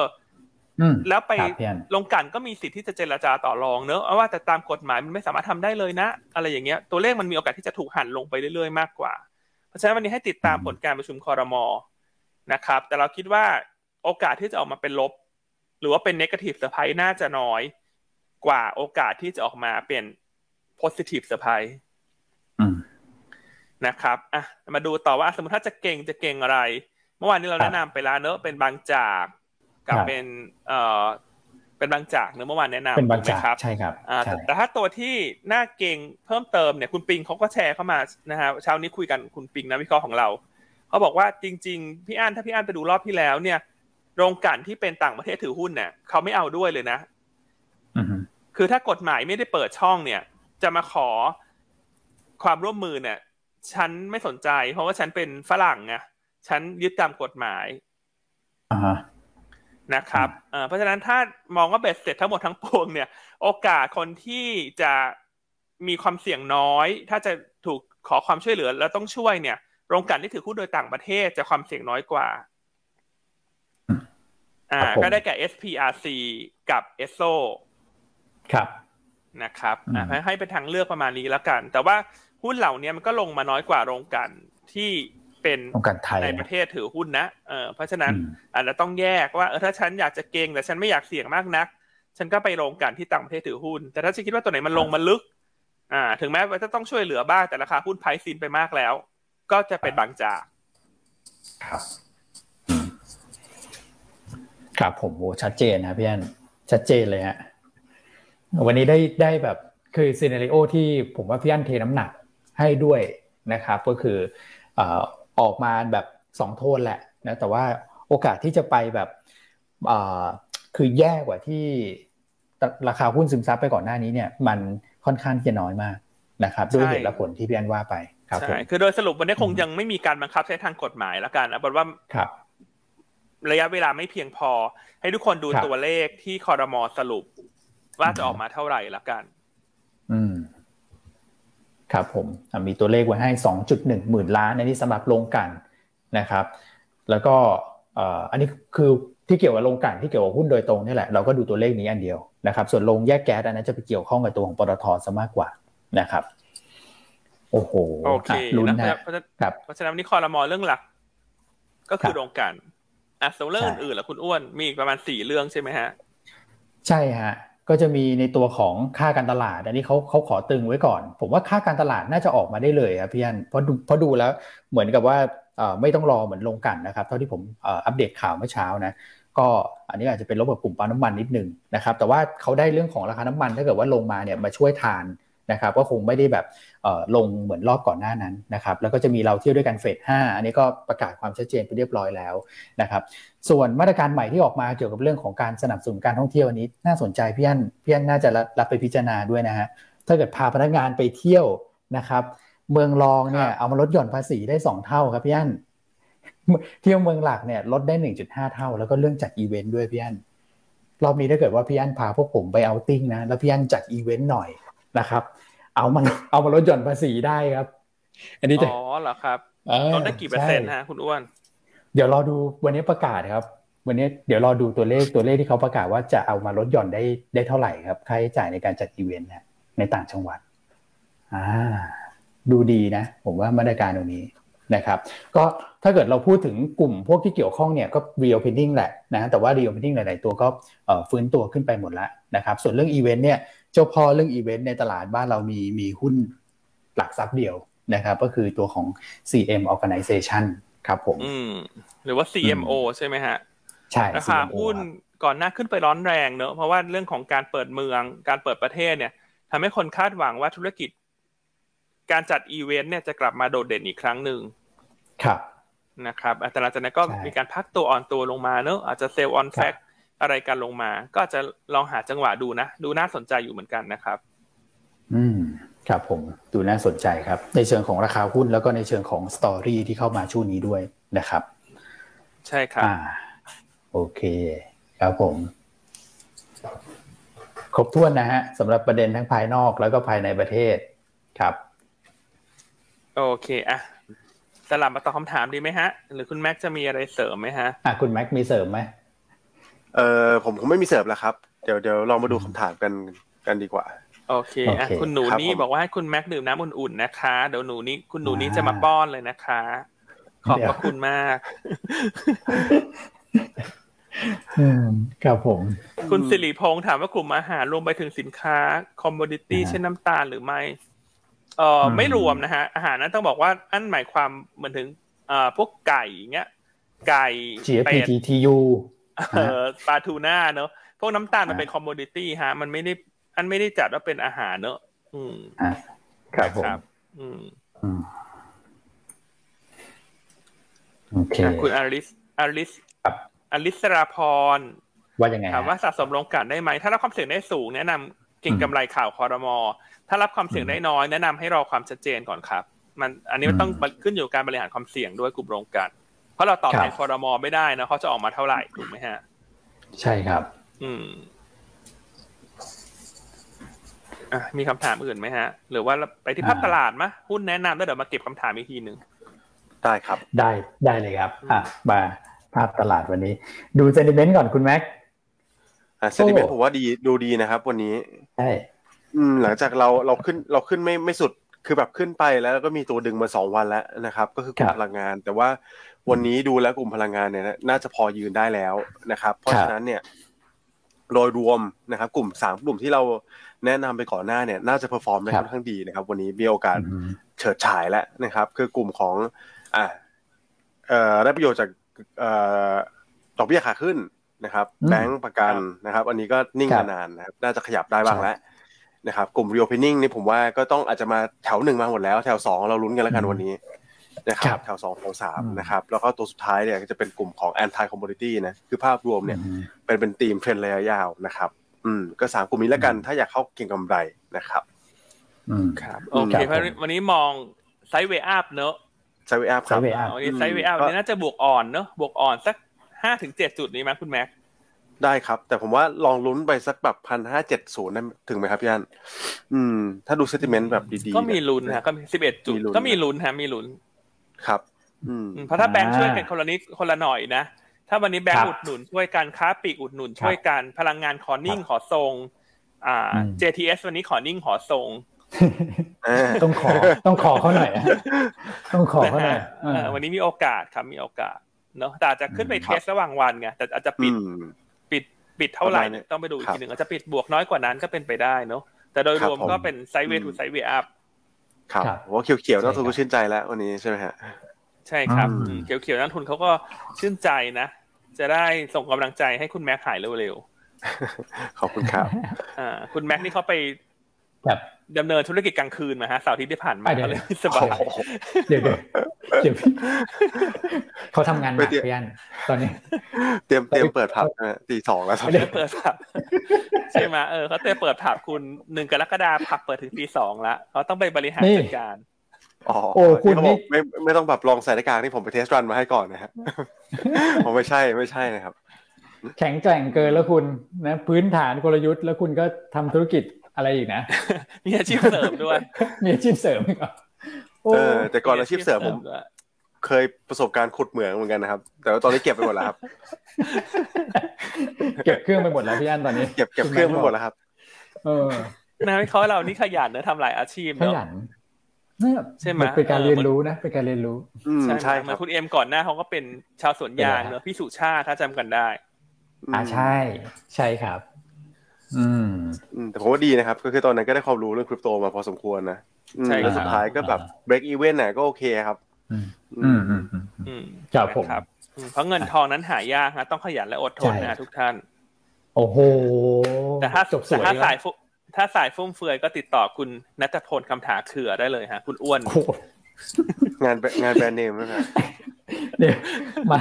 แล้วไปลงกันก็มีสิทธิ์ที่จะเจรจาต่อรองเนอะว่าแต่ตามกฎหมายมันไม่สามารถทำได้เลยนะอะไรอย่างเงี้ยตัวเลขมันมีโอกาสที่จะถูกหั่นลงไปเรื่อยๆมากกว่าเพราะฉะนั้นวันนี้ให้ติดตามผลการประชุมครม.นะครับแต่เราคิดว่าโอกาสที่จะออกมาเป็นลบหรือว่าเป็น negative surprise น่าจะน้อยกว่าโอกาสที่จะออกมาเป็น positive surpriseนะครับอ่ะมาดูต่อว่าสมมุติถ้าจะเก่งจะเก่งอะไรเมื่อวานนี้เราแนะนำไปแล้วเนอะเป็นบางจากกับเป็นเอ่อเป็นบางจากเนอะเมื่อวานแนะนำเป็นบางจากใช่ครับอ่าแต่ถ้าตัวที่น่าเก่งเพิ่มเติมเนี่ยคุณปิงเขาก็แชร์เข้ามานะฮะเช้านี้คุยกันคุณปิงนะวิเคราะห์ของเราเขาบอกว่าจริงๆพี่อั้นถ้าพี่อั้นไปดูรอบที่แล้วเนี่ยโรงกลั่นที่เป็นต่างประเทศถือหุ้นเนี่ยเขาไม่เอาด้วยเลยนะคือถ้ากฎหมายไม่ได้เปิดช่องเนี่ยจะมาขอความร่วมมือเนี่ยฉันไม่สนใจเพราะว่าฉันเป็นฝรั่งไงฉันยึดตามกฎหมายนะครับเพราะฉะนั้นถ้ามองว่าเบ็ดเสร็จทั้งหมดทั้งปวงเนี่ยโอกาสคนที่จะมีความเสี่ยงน้อยถ้าจะถูกขอความช่วยเหลือแล้วต้องช่วยเนี่ยโรงกลั่นที่ถือหุ้นโดยต่างประเทศจะความเสี่ยงน้อยกว่าอ่าก็ได้แก่ เอส พี อาร์ ซี กับ เอส โอ ครับนะครับให้เป็นทางเลือกประมาณนี้แล้วกันแต่ว่าหุ้นเหล่านี้มันก็ลงมาน้อยกว่าโรงกลั่นที่เป็นในประเทศถือหุ้นนะเออเพราะฉะนั้นอาจจะต้องแยกว่าเออถ้าฉันอยากจะเก่งแต่ฉันไม่อยากเสี่ยงมากนักฉันก็ไปโรงกลั่นที่ต่างประเทศถือหุ้นแต่ถ้าฉันคิดว่าตัวไหนมันลงมันลึกอ่าถึงแม้ว่าจะต้องช่วยเหลือบ้างแต่ราคาหุ้นไพรซ์อินไปมากแล้วก็จะเป็นบางจากครับครับผมโหชัดเจนนะพี่อั้นชัดเจนเลยฮะวันนี้ได้ได้แบบคือซีนาริโอที่ผมว่าพี่อั้นเทน้ำหนักให้ด้วยนะครับก็คือเอ่อออกมาแบบสองโทนแหละนะแต่ว่าโอกาสที่จะไปแบบเอ่อคือแย่กว่าที่ราคาหุ้นซึมซับไปก่อนหน้านี้เนี่ยมันค่อนข้างจะน้อยมากนะครับด้วยเหตุและผลที่พี่อั้นว่าไปครับใช่คือโดยสรุปวันนี้คงยังไม่มีการบังคับใช้ทางกฎหมายละกันเอาเป็นว่าครับระยะเวลาไม่เพียงพอให้ทุกคนดูตัวเลขที่ครม.สรุปว่าจะออกมาเท่าไหร่ละกันอืมครับผมมีตัวเลขไว้ให้ สองจุดหนึ่ง หมื่นล้านในนี้สำหรับโรงกลั่นนะครับแล้วก็อันนี้คือที่เกี่ยวกับโรงกลั่นที่เกี่ยวกับหุ้นโดยตรงนี่แหละเราก็ดูตัวเลขนี้อันเดียวนะครับส่วนโรงแยกแก๊สอันนั้นจะไปเกี่ยวข้องกับตัวของปตท.ซะมากกว่านะครับโอ้โหโอเคนะครับเพราะฉะนั้นวันนี้ครม.เรื่องหลักก็คือโรงกลั่นอ่ะส่วนเรื่องอื่นๆล่ะคุณอ้วนมีอีกประมาณสี่เรื่องใช่ไหมฮะ ใช่ฮะก็จะมีในตัวของค่าการตลาดอันนี้เขาเขาขอตึงไว้ก่อนผมว่าค่าการตลาดน่าจะออกมาได้เลยครับพี่อันเพราะดูเพราะดูแล้วเหมือนกับว่าไม่ต้องรอเหมือนลงกันนะครับเท่าที่ผมอัปเดตข่าวเมื่อเช้านะก็อันนี้อาจจะเป็นลบกับกลุ่มปาล์มน้ำมันนิดนึงนะครับแต่ว่าเขาได้เรื่องของราคาน้ำมันถ้าเกิดว่าลงมาเนี่ยมาช่วยทานนะครับก็คงไม่ได้แบบลงเหมือนรอบก่อนหน้านั้นนะครับแล้วก็จะมีเราเที่ยวด้วยกันเฟสห้าอันนี้ก็ประกาศความชัดเจนไปเรียบร้อยแล้วนะครับส่วนมาตรการใหม่ที่ออกมาเกี่ยวกับเรื่องของการสนับสนุนการท่องเที่ยวอันนี้น่าสนใจพี่อั้นพี่อั้นน่าจะรับไปพิจารณาด้วยนะฮะถ้าเกิดพาพนักงานไปเที่ยวนะครับเมืองรองเนี่ยเอามาลดหย่อนภาษีได้สองเท่าครับพี่อั้นเที่ยวเมืองหลักเนี่ยลดได้ หนึ่งจุดห้า เท่าแล้วก็เรื่องจัดอีเวนต์ด้วยพี่อั้นรอบนี้ถ้าเกิดว่าพี่อั้นพาพวกผมไปเอาติ้งนะแล้วพี่อั้นจัดอีเวนต์หน่อยนะครับเอามันเอามาลดหย่อนภาษีได้ครับอันนี้จะอ๋อเหรอครับลดได้กี่เปอร์เซ็นต์ฮะคุณอ้วนเดี๋ยวรอดูวันนี้ประกาศครับวันนี้เดี๋ยวรอดูตัวเลขตัวเลขที่เขาประกาศว่าจะเอามาลดหย่อนได้ได้เท่าไหร่ครับค่าใช้จ่ายในการจัดอีเวนต์นะในต่างจังหวัดอ่าดูดีนะผมว่ามาตรการตรงนี้นะครับก็ถ้าเกิดเราพูดถึงกลุ่มพวกที่เกี่ยวข้องเนี่ยก็ reopening แหละนะแต่ว่า reopening หลายๆตัวก็ฟื้นตัวขึ้นไปหมดแล้วนะครับส่วนเรื่องอีเวนต์เนี่ยเจ้าพ่อเรื่องอีเวนต์ในตลาดบ้านเรามีมีหุ้นหลักทรัพย์เดียวนะครับก็คือตัวของ ซี เอ็ม Organization ครับผมอืมหรือว่า ซี เอ็ม โอ ใช่ไหมฮะใช่ราคาหุ้นก่อนหน้าขึ้นไปร้อนแรงเนอะเพราะว่าเรื่องของการเปิดเมืองการเปิดประเทศเนี่ยทำให้คนคาดหวังว่าธุรกิจการจัดอีเวนต์เนี่ยจะกลับมาโดดเด่นอีกครั้งนึงครับนะครับแต่หลังจากนั้นก็มีการพักตัวอ่อนตัวลงมาเนอะอาจจะเซลล์ออนแฟกต์อะไรกันลงมาก็อาจจะลองหาจังหวะดูนะดูน่าสนใจอยู่เหมือนกันนะครับอืมครับผมดูน่าสนใจครับในเชิงของราคาหุ้นแล้วก็ในเชิงของสตอรี่ที่เข้ามาช่วงนี้ด้วยนะครับใช่ครับอ่าโอเคครับผมครบถ้วนนะฮะสำหรับประเด็นทั้งภายนอกแล้วก็ภายในประเทศครับโอเคอะสลับมาตอบคำถามดีไหมฮะหรือคุณแม็กจะมีอะไรเสริมไหมฮะอ่ะคุณแม็กมีเสริมไหมเออผมคงไม่มีเสริมแล้วครับเดี๋ยวเดี๋ยวลองมาดูคำถามกันกันดีกว่าโอเคอ่ะคุณหนูนี่บอกว่าให้คุณแม็กดื่มน้ำอุ่นๆนะคะเดี๋ยวหนูนี่คุณหนูนี่จะมาป้อนเลยนะคะขอบพระคุณมากอืมครับผมคุณสิริพงษ์ถามว่ากลุ่มอาหารรวมไปถึงสินค้าคอมโมดิตี้เช่นน้ำตาลหรือไม่เอ่อไม่รวมนะฮะอาหารนั้นต้องบอกว่าอันหมายความเหมือนถึงเอ่อพวกไก่อย่างเงี้ยไก่เป็ด จี พี ที ยู เอ่อปลาทูน่าเนอะพวกน้ำตาลมันเป็นคอมโมดิตี้ฮะมันไม่ได้อันไม่ได้จัดว่าเป็นอาหารเนอะอืมครับครับอืมโอเคคุณอลิสอลิสอลิสราพรว่ายังไงถามว่าสะสมลงกันได้ไหมถ้ารับความเสี่ยงได้สูงแนะนำเก็งกำไรข่าวครม.ถ้ารับความเสี่ยงได้น้อยแนะนำให้รอความชัดเจนก่อนครับมันอันนี้มันต้องขึ้นอยู่กับการบริหารความเสี่ยงด้วยกลุ่มโรงกลั่นเพราะเราตอบแทนครม.ไม่ได้นะเขาจะออกมาเท่าไหร่ถูกไหมฮะใช่ครับอืมอ่ะมีคำถามอื่นไหมฮะหรือว่าไปที่ภาพตลาดมะหุ้นแนะนำแล้วเดี๋ยวมาเก็บคำถามอีกทีนึงได้ครับได้ได้เลยครับอ่ะมาภาพตลาดวันนี้ดูเซนิเมนต์ก่อนคุณแม็กอ่ะเซนิเมนต์ผมว่าดีดูดีนะครับวันนี้ใช่หลังจากเราเราขึ้นเราขึ้นไม่ไม่สุดคือแบบขึ้นไปแล้วก็มีตัวดึงมาสองวันแล้วนะครับก็คือกลุ่มพลังงานแต่ว่าวันนี้ดูแล้วกลุ่มพลังงานเนี่ยน่าจะพอยืนได้แล้วนะครับเพราะฉะนั้นเนี่ยโดยรวมนะครับกลุ่มสามกลุ่มที่เราแนะนำไปก่อนหน้าเนี่ยน่าจะเพอร์ฟอร์มได้ค่อนข้างดีนะครับวันนี้มีโอกาสเฉิดฉายแล้วนะครับคือกลุ่มของอ่ะเอ่อได้ประโยชน์จากเอ่อดอกเบี้ยขาขึ้นนะครับแบงก์ประกันนะครับอันนี้ก็นิ่งมานานนะครับน่าจะขยับได้บ้างแล้วนะครับกลุ่ม reopening นี่ผมว่าก็ต้องอาจจะมาแถวหนึ่งมาหมดแล้วแถวสองเราลุ้นกันแล้วกันวันนี้นะครับแถวสองแถวสามนะครับแล้วก็ตัวสุดท้ายเนี่ยก็จะเป็นกลุ่มของ anti commodity นะคือภาพรวมเนี่ยเป็นเป็นธีมเทรนด์ระยะยาวนะครับอืมก็สามกลุ่มนี้แล้วกันถ้าอยากเข้าเก็งกำไรนะครับอืมครับโอเควันนี้มอง side way up เนอะ side way up ครับวันนี้ side way up นี่น่าจะบวกอ่อนเนอะบวกอ่อนสัก ห้าถึงเจ็ด จุดนี้มั้ยคุณแม็กได้ครับแต่ผมว่าลองลุ้นไปสักแบบ หนึ่งพันห้าร้อยเจ็ดสิบ ได้ถึงไหมครับพี่อั้นอืมถ้าดูเซนติเมนต์แบบดีๆก็มีลุ้นฮะก็มีสิบเอ็ดจุดก็มีลุ้นฮะมีลุ้นครับอืมเพราะถ้าแบงค์ช่วยกันคนละนิดคนละหน่อยนะถ้าวันนี้แบงค์อุดหนุนช่วยกันค้าปลีกอุดหนุนช่วยกันพลังงานขอนิ่งขอทรงอ่า เจ ที เอส วันนี้ขอนิ่งขอทรงต้องขอต้องขอเขาหน่อยต้องขอเขาหน่อยวันนี้มีโอกาสครับมีโอกาสเนาะแต่อาจจะขึ้นไปเทสระหว่างวันไงแต่อาจจะปิดปิด ปิดเท่าไหร่ต้องไปดูอีกทีหนึ่งอาจจะปิดบวกน้อยกว่านั้นก็เป็นไปได้เนาะแต่โดยรวมก็เป็นไซด์เวย์ทูไซด์เวย์อัพครับว่าเขียวๆนักทุนก็ชื่นใจแล้ววันนี้ใช่ไหมฮะใช่ครับเขียวๆนักทุนเขาก็ชื่นใจนะจะได้ส่งกำลังใจให้คุณแม็กหายเร็วๆขอบคุณครับอ่าคุณแม็กนี่เขาไปแบบดำเนินธุรกิจกลางคืนมาฮะเสาร์อาทิตย์ที่ผ่านมาเขาเลยสบายเดี๋ยวเดี๋ยวเขาทำงานหนักพี่อันตอนนี้เตรียมเตรียมเปิดผับตีสองแล้วเตรียมเปิดผับใช่ไหมเออเขาเตรียมเปิดผับคุณหนึ่งกรกฎาคมผับเปิดถึงตีสองแล้วเขาต้องไปบริหารจัดการอ๋อคุณบอกไม่ไม่ต้องแบบลองใส่หน้ากากที่ผมไปเทสรันมาให้ก่อนนะฮะผมไม่ใช่ไม่ใช่นะครับแข็งแกร่งเกินแล้วคุณนะพื้นฐานกลยุทธ์แล้วคุณก็ทำธุรกิจอะไรอีกนะมีอาชีพเสริมด้วยมีอาชีพเสริมครับเออแต่ก่อนอาชีพเสริมผมเคยประสบการณ์ขุดเหมืองเหมือนกันนะครับแต่ว่าตอนนี้เก็บไปหมดแล้วครับเก็บเครื่องไปหมดแล้วพี่อั้นตอนนี้เก็บเก็บเครื่องไปหมดแล้วครับเออนะวิเคราะห์เรานี่ขยันนะทำหลายอาชีพเนาะขยันใช่ไหมเป็นการเรียนรู้นะเป็นการเรียนรู้ใช่เหมือนคุณเอ็มก่อนหน้าเขาก็เป็นชาวสวนยางเนอะพี่สุชาติถ้าจำกันได้อ่าใช่ใช่ครับอืมแต่ผมว่าดีนะครับก็คือตอนนั้นก็ได้ความรู้เรื่องคริปโตมาพอสมควรนะใช่แล้วสุดท้ายก็แบบ break even น่ะก็โอเคครับอืมอืมอืมครับผมเพราะเงินทองนั้นหายากฮะต้องขยันและอดทนนะทุกท่านโอ้โหแต่ถ้าจบสวยถ้าสายถ้าสายฟุ่มเฟือยก็ติดต่อคุณณัฐพลคำถาเขื่อได้เลยฮะคุณอ้วนงานงานแบรนด์เนมนะครับเนี่ยมา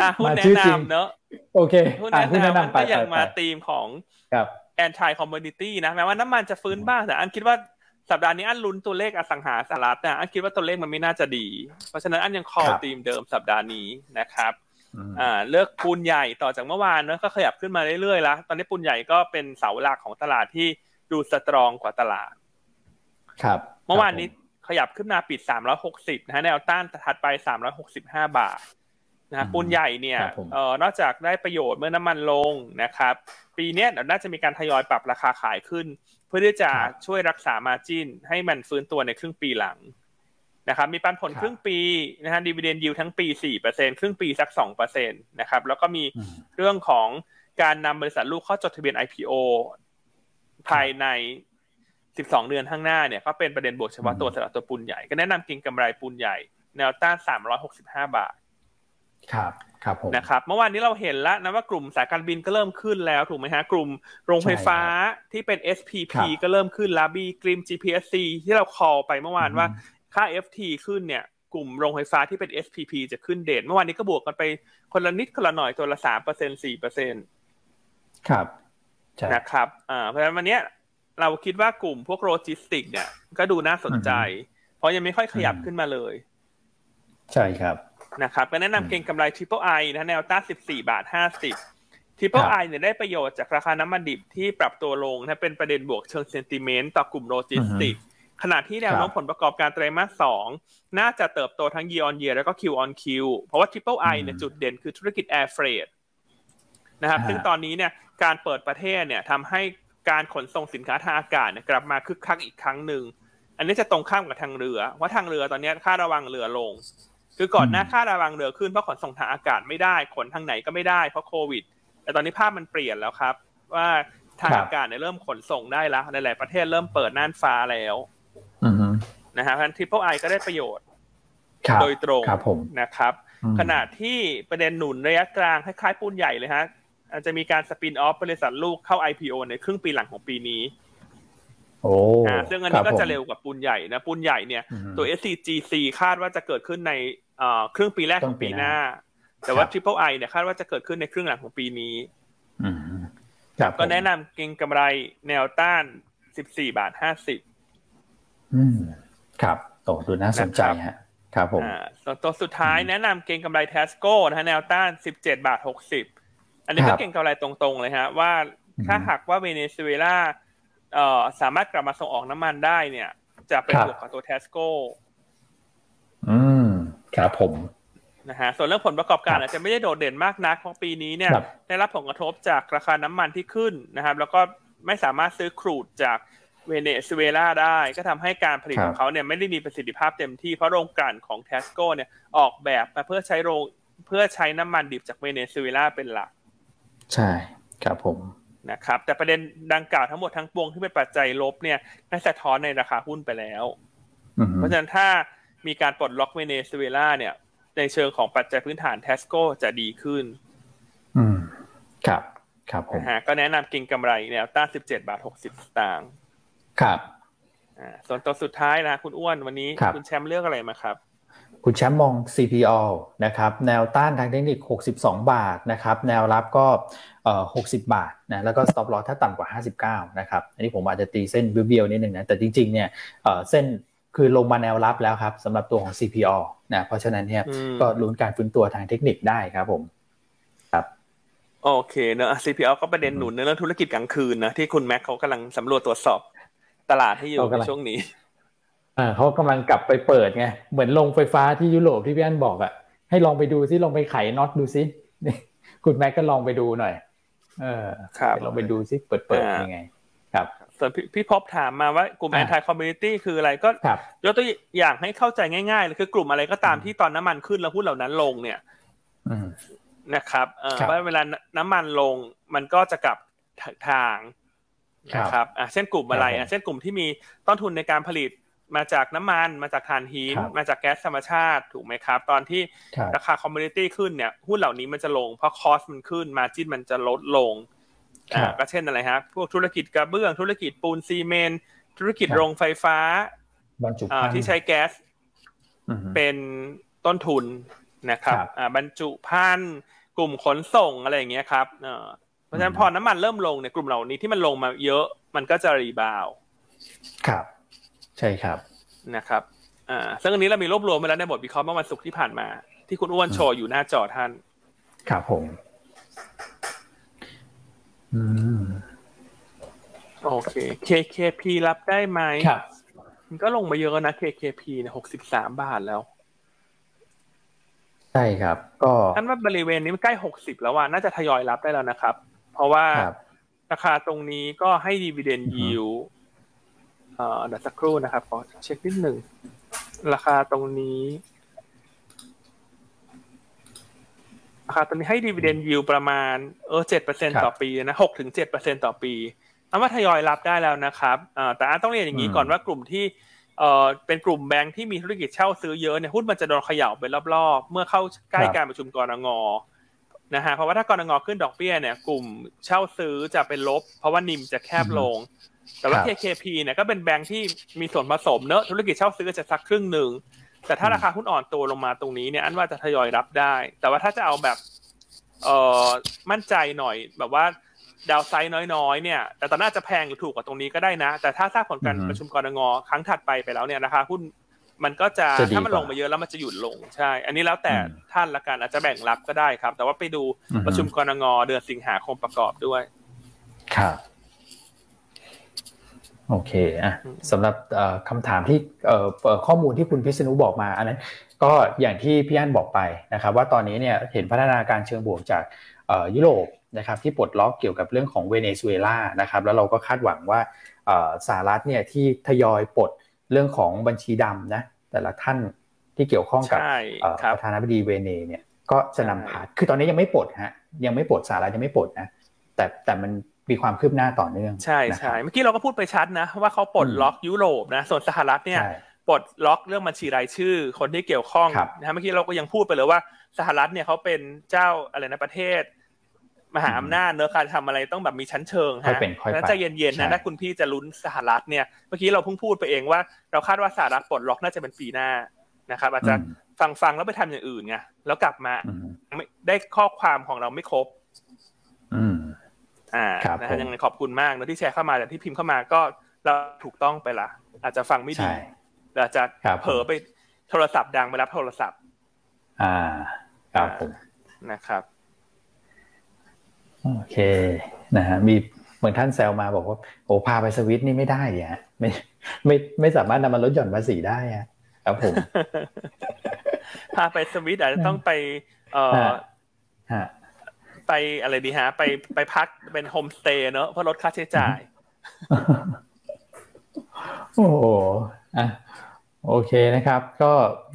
อ่ะหุ้นแนะนำเนาะโอเคหุ้นแนะนำก็ยังมาธีมของ anti commodity นะแม้ว่าน้ำมันจะฟื้นบ้างแต่อันคิดว่าสัปดาห์นี้อันลุ้นตัวเลขอสังหาสหรัฐนะอันคิดว่าตัวเลขมันไม่น่าจะดีเพราะฉะนั้นอันยังคอธีมเดิมสัปดาห์นี้นะครับอ่าเลือกปูนใหญ่ต่อจากเมื่อวานเนอะก็ขยับขึ้นมาเรื่อยๆแล้วตอนนี้ปูนใหญ่ก็เป็นเสาหลักของตลาดที่ดูสตรองกว่าตลาดครับเมื่อวานนี้ขยับขึ้นมาปิดสามร้อยหกสิบนะฮะแนวต้านถัดไปสามร้อยหกสิบห้าบาทนะปูนใหญ่เนี่ยเอ่อนอกจากได้ประโยชน์เมื่อน้ำมันลงนะครับปีนี้น่าจะมีการทยอยปรับราคาขายขึ้นเพื่อที่จะช่วยรักษามาร์จิ้นให้มันฟื้นตัวในครึ่งปีหลังนะครับมีปันผลครึ่งปีนะฮะดิวิเดนด์ยิลด์ทั้งปี สี่เปอร์เซ็นต์ ครึ่งปีสัก สองเปอร์เซ็นต์ นะครับแล้วก็มีเรื่องของการนำบริษัทลูกเข้าจดทะเบียน ไอ พี โอ ภายในสิบสองเดือนข้างหน้าเนี่ยก็เป็นประเด็นบวกเฉพาะตัวสำหรับตัวปูนใหญ่ก็แนะนำเก็งกำไรปูนใหญ่แนวต้านสามร้อยหกสิบห้าบาทครับครับผมนะครับเมื่อวานนี้เราเห็นแล้วนะว่ากลุ่มสายการบินก็เริ่มขึ้นแล้วถูกไหมฮะกลุ่มโรงไฟฟ้าที่เป็น เอส พี พี ก็เริ่มขึ้นแล้วบีกริม จี พี เอส ซี ที่เราคอลไปเมื่อวานว่าค่า เอฟ ที ขึ้นเนี่ยกลุ่มโรงไฟฟ้าที่เป็น เอส พี พี จะขึ้นเด่นเมื่อวานนี้ก็บวกกันไปคนละนิดคนละหน่อยตัวละ สามเปอร์เซ็นต์ สี่เปอร์เซ็นต์ ครับนะครับอ่าเพราะฉะนั้นวันนี้เราคิดว่ากลุ่มพวกโลจิสติกเนี่ยก็ดูน่าสนใจเพราะยังไม่ค่อยขยับขึ้นมาเลยใช่ครับนะครับก็แนะนำเก็งกำไร Triple I นะแนวต้าน สิบสี่บาทห้าสิบ Triple I เนี่ยได้ประโยชน์จากราคาน้ำมันดิบที่ปรับตัวลงนะเป็นประเด็นบวกเชิงเซนติเมนต์ต่อกลุ่มโลจิสติกขณะที่แนวโน้มผลประกอบการไตรมาสสองน่าจะเติบโตทั้ง year on year แล้วก็ Q on Q เพราะว่า Triple I เนี่ยจุดเด่นคือธุรกิจ Air Freight นะครับซึ่งตอนนี้เนี่ยการเปิดประเทศเนี่ยทำให้การขนส่งสินค้าทางอากาศกลับมาคึกคักอีกครั้งนึงอันนี้จะตรงข้ามกับทางเรือว่าทางเรือตอนนี้ค่าระวังเรือลงคือก่อนหน้าค่าระวังเรือขึ้นเพราะขนส่งทางอากาศไม่ได้ขนทางไหนก็ไม่ได้เพราะโควิดแต่ตอนนี้ภาพมันเปลี่ยนแล้วครับว่าทางอากาศเนี่ยเริ่มขนส่งได้แล้วหลายๆประเทศเริ่มเปิดน่านฟ้าแล้วนะฮะเพราะฉะนั้น Triple I ก็ได้ประโยชน์โดยตรงนะครับขณะที่ประเด็นหนุนระยะกลางคล้ายๆปูนใหญ่เลยฮะอาจจะมีการสปินออฟบริษัทลูกเข้า ไอ พี โอ ในครึ่งปีหลังของปีนี้โอ้ซึ่งอันนี้ก็จะเร็วกว่าปูนใหญ่นะปูนใหญ่เนี่ยตัว เอส ซี จี ซี คาดว่าจะเกิดขึ้นในครึ่งปีแรกของปีหน้าแต่ว่า Triple I เนี่ยคาดว่าจะเกิดขึ้นในครึ่งหลังของปีนี้ก็แนะนำเก็งกำไรแนวต้าน สิบสี่บาทห้าสิบ ครับโตดูน่าสนใจฮะครับผมตัวสุดท้ายแนะนำเก็งกำไร Tesco นะฮะแนวต้าน สิบเจ็ดบาทหกสิบ อันนี้ก็เก็งกำไรตรงๆเลยฮะว่าถ้าหากว่าเวเนซุเอลาเอ่อสามารถกลับมาส่งออกน้ำมันได้เนี่ยจะเป็นบวกกับตัว Tesco อืมครับผมนะฮะส่วนเรื่องผลประกอบการอาจจะไม่ได้โดดเด่นมากนักของปีนี้เนี่ยได้รับผลกระทบจากราคาน้ำมันที่ขึ้นนะครับแล้วก็ไม่สามารถซื้อครูดจากเวเนซุเอลาได้ก็ทำให้การผลิตของเขาเนี่ยไม่ได้มีประสิทธิภาพเต็มที่เพราะโรงกลั่นของ Tesco เนี่ยออกแบบมาเพื่อใช้โรงเพื่อใช้น้ำมันดิบจากเวเนซุเอลาเป็นหลัก ใช่ครับผมนะครับแต่ประเด็นดังกล่าวทั้งหมดทั้งปวงที่เป็นปัจจัยลบเนี่ยน่าจะสะท้อนในราคาหุ้นไปแล้วเพราะฉะนั้นถ้ามีการปลดล็อกเวเนซุเอลาเนี่ยในเชิงของปัจจัยพื้นฐาน Tesco จะดีขึ้นอืมครับครับผมนะฮะก็แนะนำเก็งกำไรแนวต้าน สิบเจ็ดบาทหกสิบสตางค์ครับอ่าส่วนตัวสุดท้ายนะคุณอ้วนวันนี้ ค, คุณแชมป์เลือกอะไรมาครับคุณแชมป์มอง ซี พี อาร์ นะครับแนวต้านทางเทคนิคหกสิบสองบาทนะครับแนวรับก็เอ่อหกสิบบาทนะแล้วก็ stop loss ถ้าต่ำกว่าห้าสิบเก้านะครับอันนี้ผมอาจจะตีเส้นเบี้ยวๆนิดนึงนะแต่จริงๆเนี่ยเอ่อเส้นคือลงมาแนวรับแล้วครับสำหรับตัวของ ซี พี อาร์ นะเพราะฉะนั้นเนี่ยก็ลุ้นการฟื้นตัวทางเทคนิคได้ครับผมครับโอเคเนอะ ซี พี อาร์ ก็ประเด็นหนุนในเรื่องธุรกิจกลางคืนนะที่คุณแม็กเขากำลังสำรวจตรวจสอบตลาดให้อยู่ในช่วงนี้อ่าเขากำลังกลับไปเปิดไงเหมือนลงไฟฟ้าที่ยุโรปที่พี่อันบอกอ่ะให้ลองไปดูซิลองไปไขน็อตดูซิคุณแม็กก็ลองไปดูหน่อยเออลองไปดูซิเปิดเปิดยังไงครับส่วนพี่พบถามมาว่ากลุ่ม Anti Commodity คืออะไรก็ยกตัวอย่างให้เข้าใจง่ายๆเลยคือกลุ่มอะไรก็ตามที่ตอนน้ำมันขึ้นแล้วหุ้นเหล่านั้นลงเนี่ยนะครับเอ่อว่าเวลาน้ำมันลงมันก็จะกลับทางนะครับอ่ะเช่นกลุ่มอะไรอ่ะเช่นกลุ่มที่มีต้นทุนในการผลิตมาจากน้ำมันมาจากถ่านหินมาจากแก๊สธรรมชาติถูกไหมครับตอนที่ราคา Commodity ขึ้นเนี่ยหุ้นเหล่านี้มันจะลงเพราะ Cost มันขึ้น Margin มันจะลดลงอ่าก็เช่นอะไรฮะพวกธุรกิจกระเบื้องธุรกิจปูนซีเมนต์ธุรกิจโรงไฟฟ้าอ่าที่ใช้แก๊สเป็นต้นทุนนะครับอ่าบรรจุภัณฑ์กลุ่มขนส่งอะไรอย่างเงี้ยครับเอ่อเพราะฉะนั้นพอน้ำมันเริ่มลงเนี่ยกลุ่มเหล่านี้ที่มันลงมาเยอะมันก็จะรีบาวครับใช่ครับนะครับอ่าซึ่งอันนี้เรามีรวบรวมมาแล้วในบทวิเคราะห์เมื่อวันศุกร์ที่ผ่านมาที่คุณอ้วนโชว์อยู่หน้าจอท่านครับผมอืมโอเค เค เค พี รับได้ไหมครับมันก็ลงมาเยอะนะ เค เค พี เนี่ยหกสิบสามบาทแล้วใช่ครับก็ท่านว่าบริเวณนี้มันใกล้หกสิบแล้วอ่ะน่าจะทยอยรับได้แล้วนะครับเพราะว่าราคาตรงนี้ก็ให้ dividend yield เอ่อเดี๋ยวสักครู่นะครับขอเช็คนิดนึงราคาตรงนี้ราคาตอนนี้ให้ dividend yield ประมาณเออ เจ็ดเปอร์เซ็นต์ ต่อปีนะ หกถึงเจ็ดเปอร์เซ็นต์ ต่อปีเอาว่าทยอยรับได้แล้วนะครับเอ่อแต่อาจต้องเรียนอย่างนี้ก่อนว่ากลุ่มที่เอ่อเป็นกลุ่มแบงค์ที่มีธุรกิจเช่าซื้อเยอะเนี่ยหุ้นมันจะโดนเขย่าเป็นรอบๆเมื่อเข้าใกล้การประชุมกนง.นะฮะเพราะว่าถ้ากนง.ขึ้นดอกเบี้ยเนี่ยกลุ่มเช่าซื้อจะเป็นลบเพราะว่านิมจะแคบลงแต่ว่า เค เค พี เนี่ยก็เป็นแบงค์ที่มีส่วนผสมเนอะธุรกิจเช่าซื้อจะสักครึ่งนึงแต่ถ้าราคาหุ้นอ่อนตัวลงมาตรงนี้เนี่ยอันว่าจะทยอยรับได้แต่ว่าถ้าจะเอาแบบเอ่อมั่นใจหน่อยแบบว่าดาวไซด์น้อยๆเนี่ยแต่ตอนน่าจะแพงหรือถูกกว่าตรงนี้ก็ได้นะแต่ถ้าทราบผลการประชุมกนง.ครั้งถัดไปไปแล้วเนี่ยราคาหุ้นมันก็จะถ้ามันลงมาเยอะแล้วมันจะหยุดลงใช่อันนี้แล้วแต่ท่านละกันอาจจะแบ่งรับก็ได้ครับแต่ว่าไปดูประชุมกนง.เดือนสิงหาคมประกอบด้วยครับโอเคอ่ะสำหรับเอ่อคำถามที่เอ่อข้อมูลที่คุณพิษณุบอกมาอันนั้นก็อย่างที่พี่อั้นบอกไปนะครับว่าตอนนี้เนี่ยเห็นพัฒนาการเชิงบวกจากเอ่อยุโรปนะครับที่ปลดล็อกเกี่ยวกับเรื่องของเวเนซุเอลานะครับแล้วเราก็คาดหวังว่าเอ่อสหรัฐเนี่ยที่ทยอยปลดเรื่องของบัญชีดำนะแต่ละท่านที่เกี่ยวข้องกับเอ่อประธานาธิบดีเวเนเนี่ยก็จะนำพาคือตอนนี้ยังไม่ปลดฮะยังไม่ปลดสหรัฐยังไม่ปลดนะแต่แต่มันมีความคืบหน้าต่อเนื่องใช่ใช่เมื่อกี้เราก็พูดไปชัดนะว่าเขาปลดล็อกยุโรปนะส่วนสหรัฐเนี่ยปลดล็อกเรื่องบัญชีรายชื่อคนที่เกี่ยวข้องนะเมื่อกี้เราก็ยังพูดไปเลยว่าสหรัฐเนี่ยเขาเป็นเจ้าอะไรนะประเทศมหาอำนาจเนอะการทำอะไรต้องแบบมีชั้นเชิงฮะนั้นใจเย็นๆนะถ้าคุณพี่จะลุ้นสหรัฐเนี่ยเมื่อกี้เราเพิ่งพูดไปเองว่าเราคาดว่าสหรัฐปลดล็อกน่าจะเป็นปีหน้านะครับอาจจะฟังๆแล้วไปทำอย่างอื่นไงแล้วกลับมาได้ข้อความของเราไม่ครบอ่านะฮะยังไงขอบคุณมากนะที่แชร์เข้ามาแต่ที่พิมพ์เข้ามาก็เราถูกต้องไปละอาจจะฟังไม่ดีอาจจะเผลอไปโทรศัพท์ดังไปรับโทรศัพท์อ่าครับผมนะครับโอเคนะฮะมีเหมือนท่านแซวมาบอกว่าโอ้พาไปสวิตนี่ไม่ได้เนี่ยไม่ไม่ไม่สามารถนำมาลดหย่อนภาษีได้อ่ะครับผมพาไปสวิตอาจจะต้องไปเอ่อฮะไปอะไรดีฮะไปไปพักเป็นโฮมสเตย์เนอะเพื่อลดค่าใช้จ่ายโอ้โหอ่ะโ โอเคนะครับก็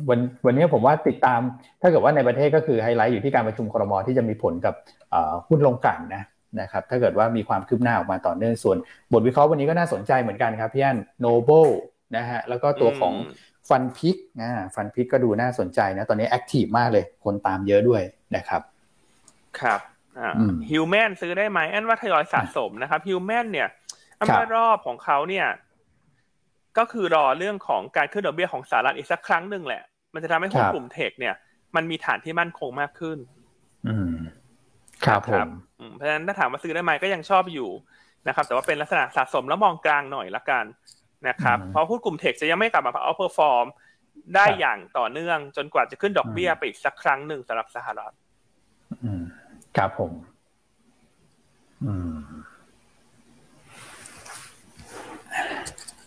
วันวันนี้ผมว่าติดตามถ้าเกิดว่าในประเทศก็คือไฮไลท์อยู่ที่การประชุมครม.ที่จะมีผลกับหุ้นลงกลั่นนะนะครับถ้าเกิดว่ามีความคืบหน้าออกมาต่อเนื่องส่วนบทวิเคราะห์วันนี้ก็น่าสนใจเหมือนกันครับพี่อันโนเบิลนะฮะแล้วก็ตัวของฟันพิกอ่าฟันพิกก็ดูน่าสนใจนะตอนนี้แอคทีฟมากเลยคนตามเยอะด้วยนะครับครับอ่า Human ซื้อได้ไหมอันว่าทยอยสะสมนะครับ Human เนี่ยอันว่ารอบของเขาเนี่ยก็คือรอเรื่องของการขึ้นดอกเบี้ยของสหรัฐอีกสักครั้งหนึ่งแหละมันจะทำให้หุ้นกลุ่มเทคเนี่ยมันมีฐานที่มั่นคงมากขึ้นอืมครับผมเพราะฉะนั้นถ้าถามว่าซื้อได้ไหมก็ยังชอบอยู่นะครับแต่ว่าเป็นลักษณะสะสมแล้วมองกลางหน่อยละกันนะครับเพราะหุ้นกลุ่มเทคจะยังไม่กลับมาเอาเพอร์ฟอร์มได้อย่างต่อเนื่องจนกว่าจะขึ้นดอกเบี้ยไปอีกสักครั้งหนึ่งสำหรับสหรัฐอืมครับผมอืม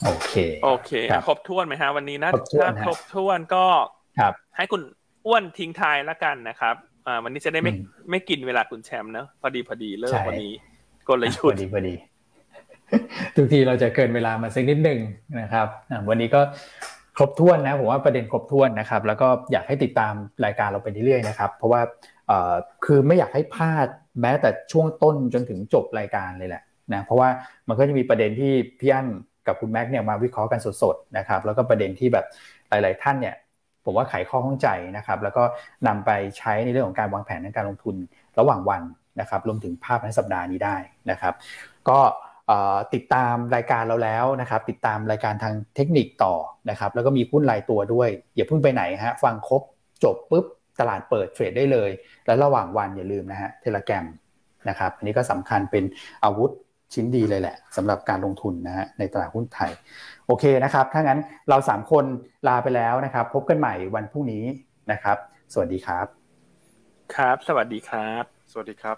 โอเคโอเคครบถ้วนไหมฮะวันนี้นะถ้าครบถ้วนก็ให้คุณอ้วนทิ้งท้ายละกันนะครับอ่าวันนี้จะได้ไม่ไม่กินเวลาคุณแชมป์เนอะพอดีพอดีเลิกวันนี้กลยุทธ์พอดีพอดีทุกทีเราจะเกินเวลามาสักนิดนึงนะครับวันนี้ก็ครบถ้วนนะผมว่าประเด็นครบถ้วนนะครับแล้วก็อยากให้ติดตามรายการเราไปเรื่อยๆนะครับเพราะว่าเอ่อคือไม่อยากให้พลาดแม้แต่ช่วงต้นจนถึงจบรายการเลยแหละนะเพราะว่ามันก็จะมีประเด็นที่พี่อั้นกับคุณแม็กเนี่ยมาวิเคราะห์กันสดๆนะครับแล้วก็ประเด็นที่แบบหลายๆท่านเนี่ยผมว่าไขข้อข้องใจนะครับแล้วก็นำไปใช้ในเรื่องของการวางแผนในการลงทุนระหว่างวันนะครับรวมถึงภาพในสัปดาห์นี้ได้นะครับก็ติดตามรายการเราแล้วนะครับติดตามรายการทางเทคนิคต่อนะครับแล้วก็มีหุ้นรายตัวด้วยอย่าเพิ่งไปไหนฮะฟังครบจบปุ๊บตลาดเปิดเทรดได้เลยและระหว่างวันอย่าลืมนะฮะ Telegram นะครับอันนี้ก็สำคัญเป็นอาวุธชิ้นดีเลยแหละสำหรับการลงทุนนะฮะในตลาดหุ้นไทยโอเคนะครับถ้างั้นเราสามคนลาไปแล้วนะครับพบกันใหม่วันพรุ่งนี้นะครับสวัสดีครับครับสวัสดีครับสวัสดีครับ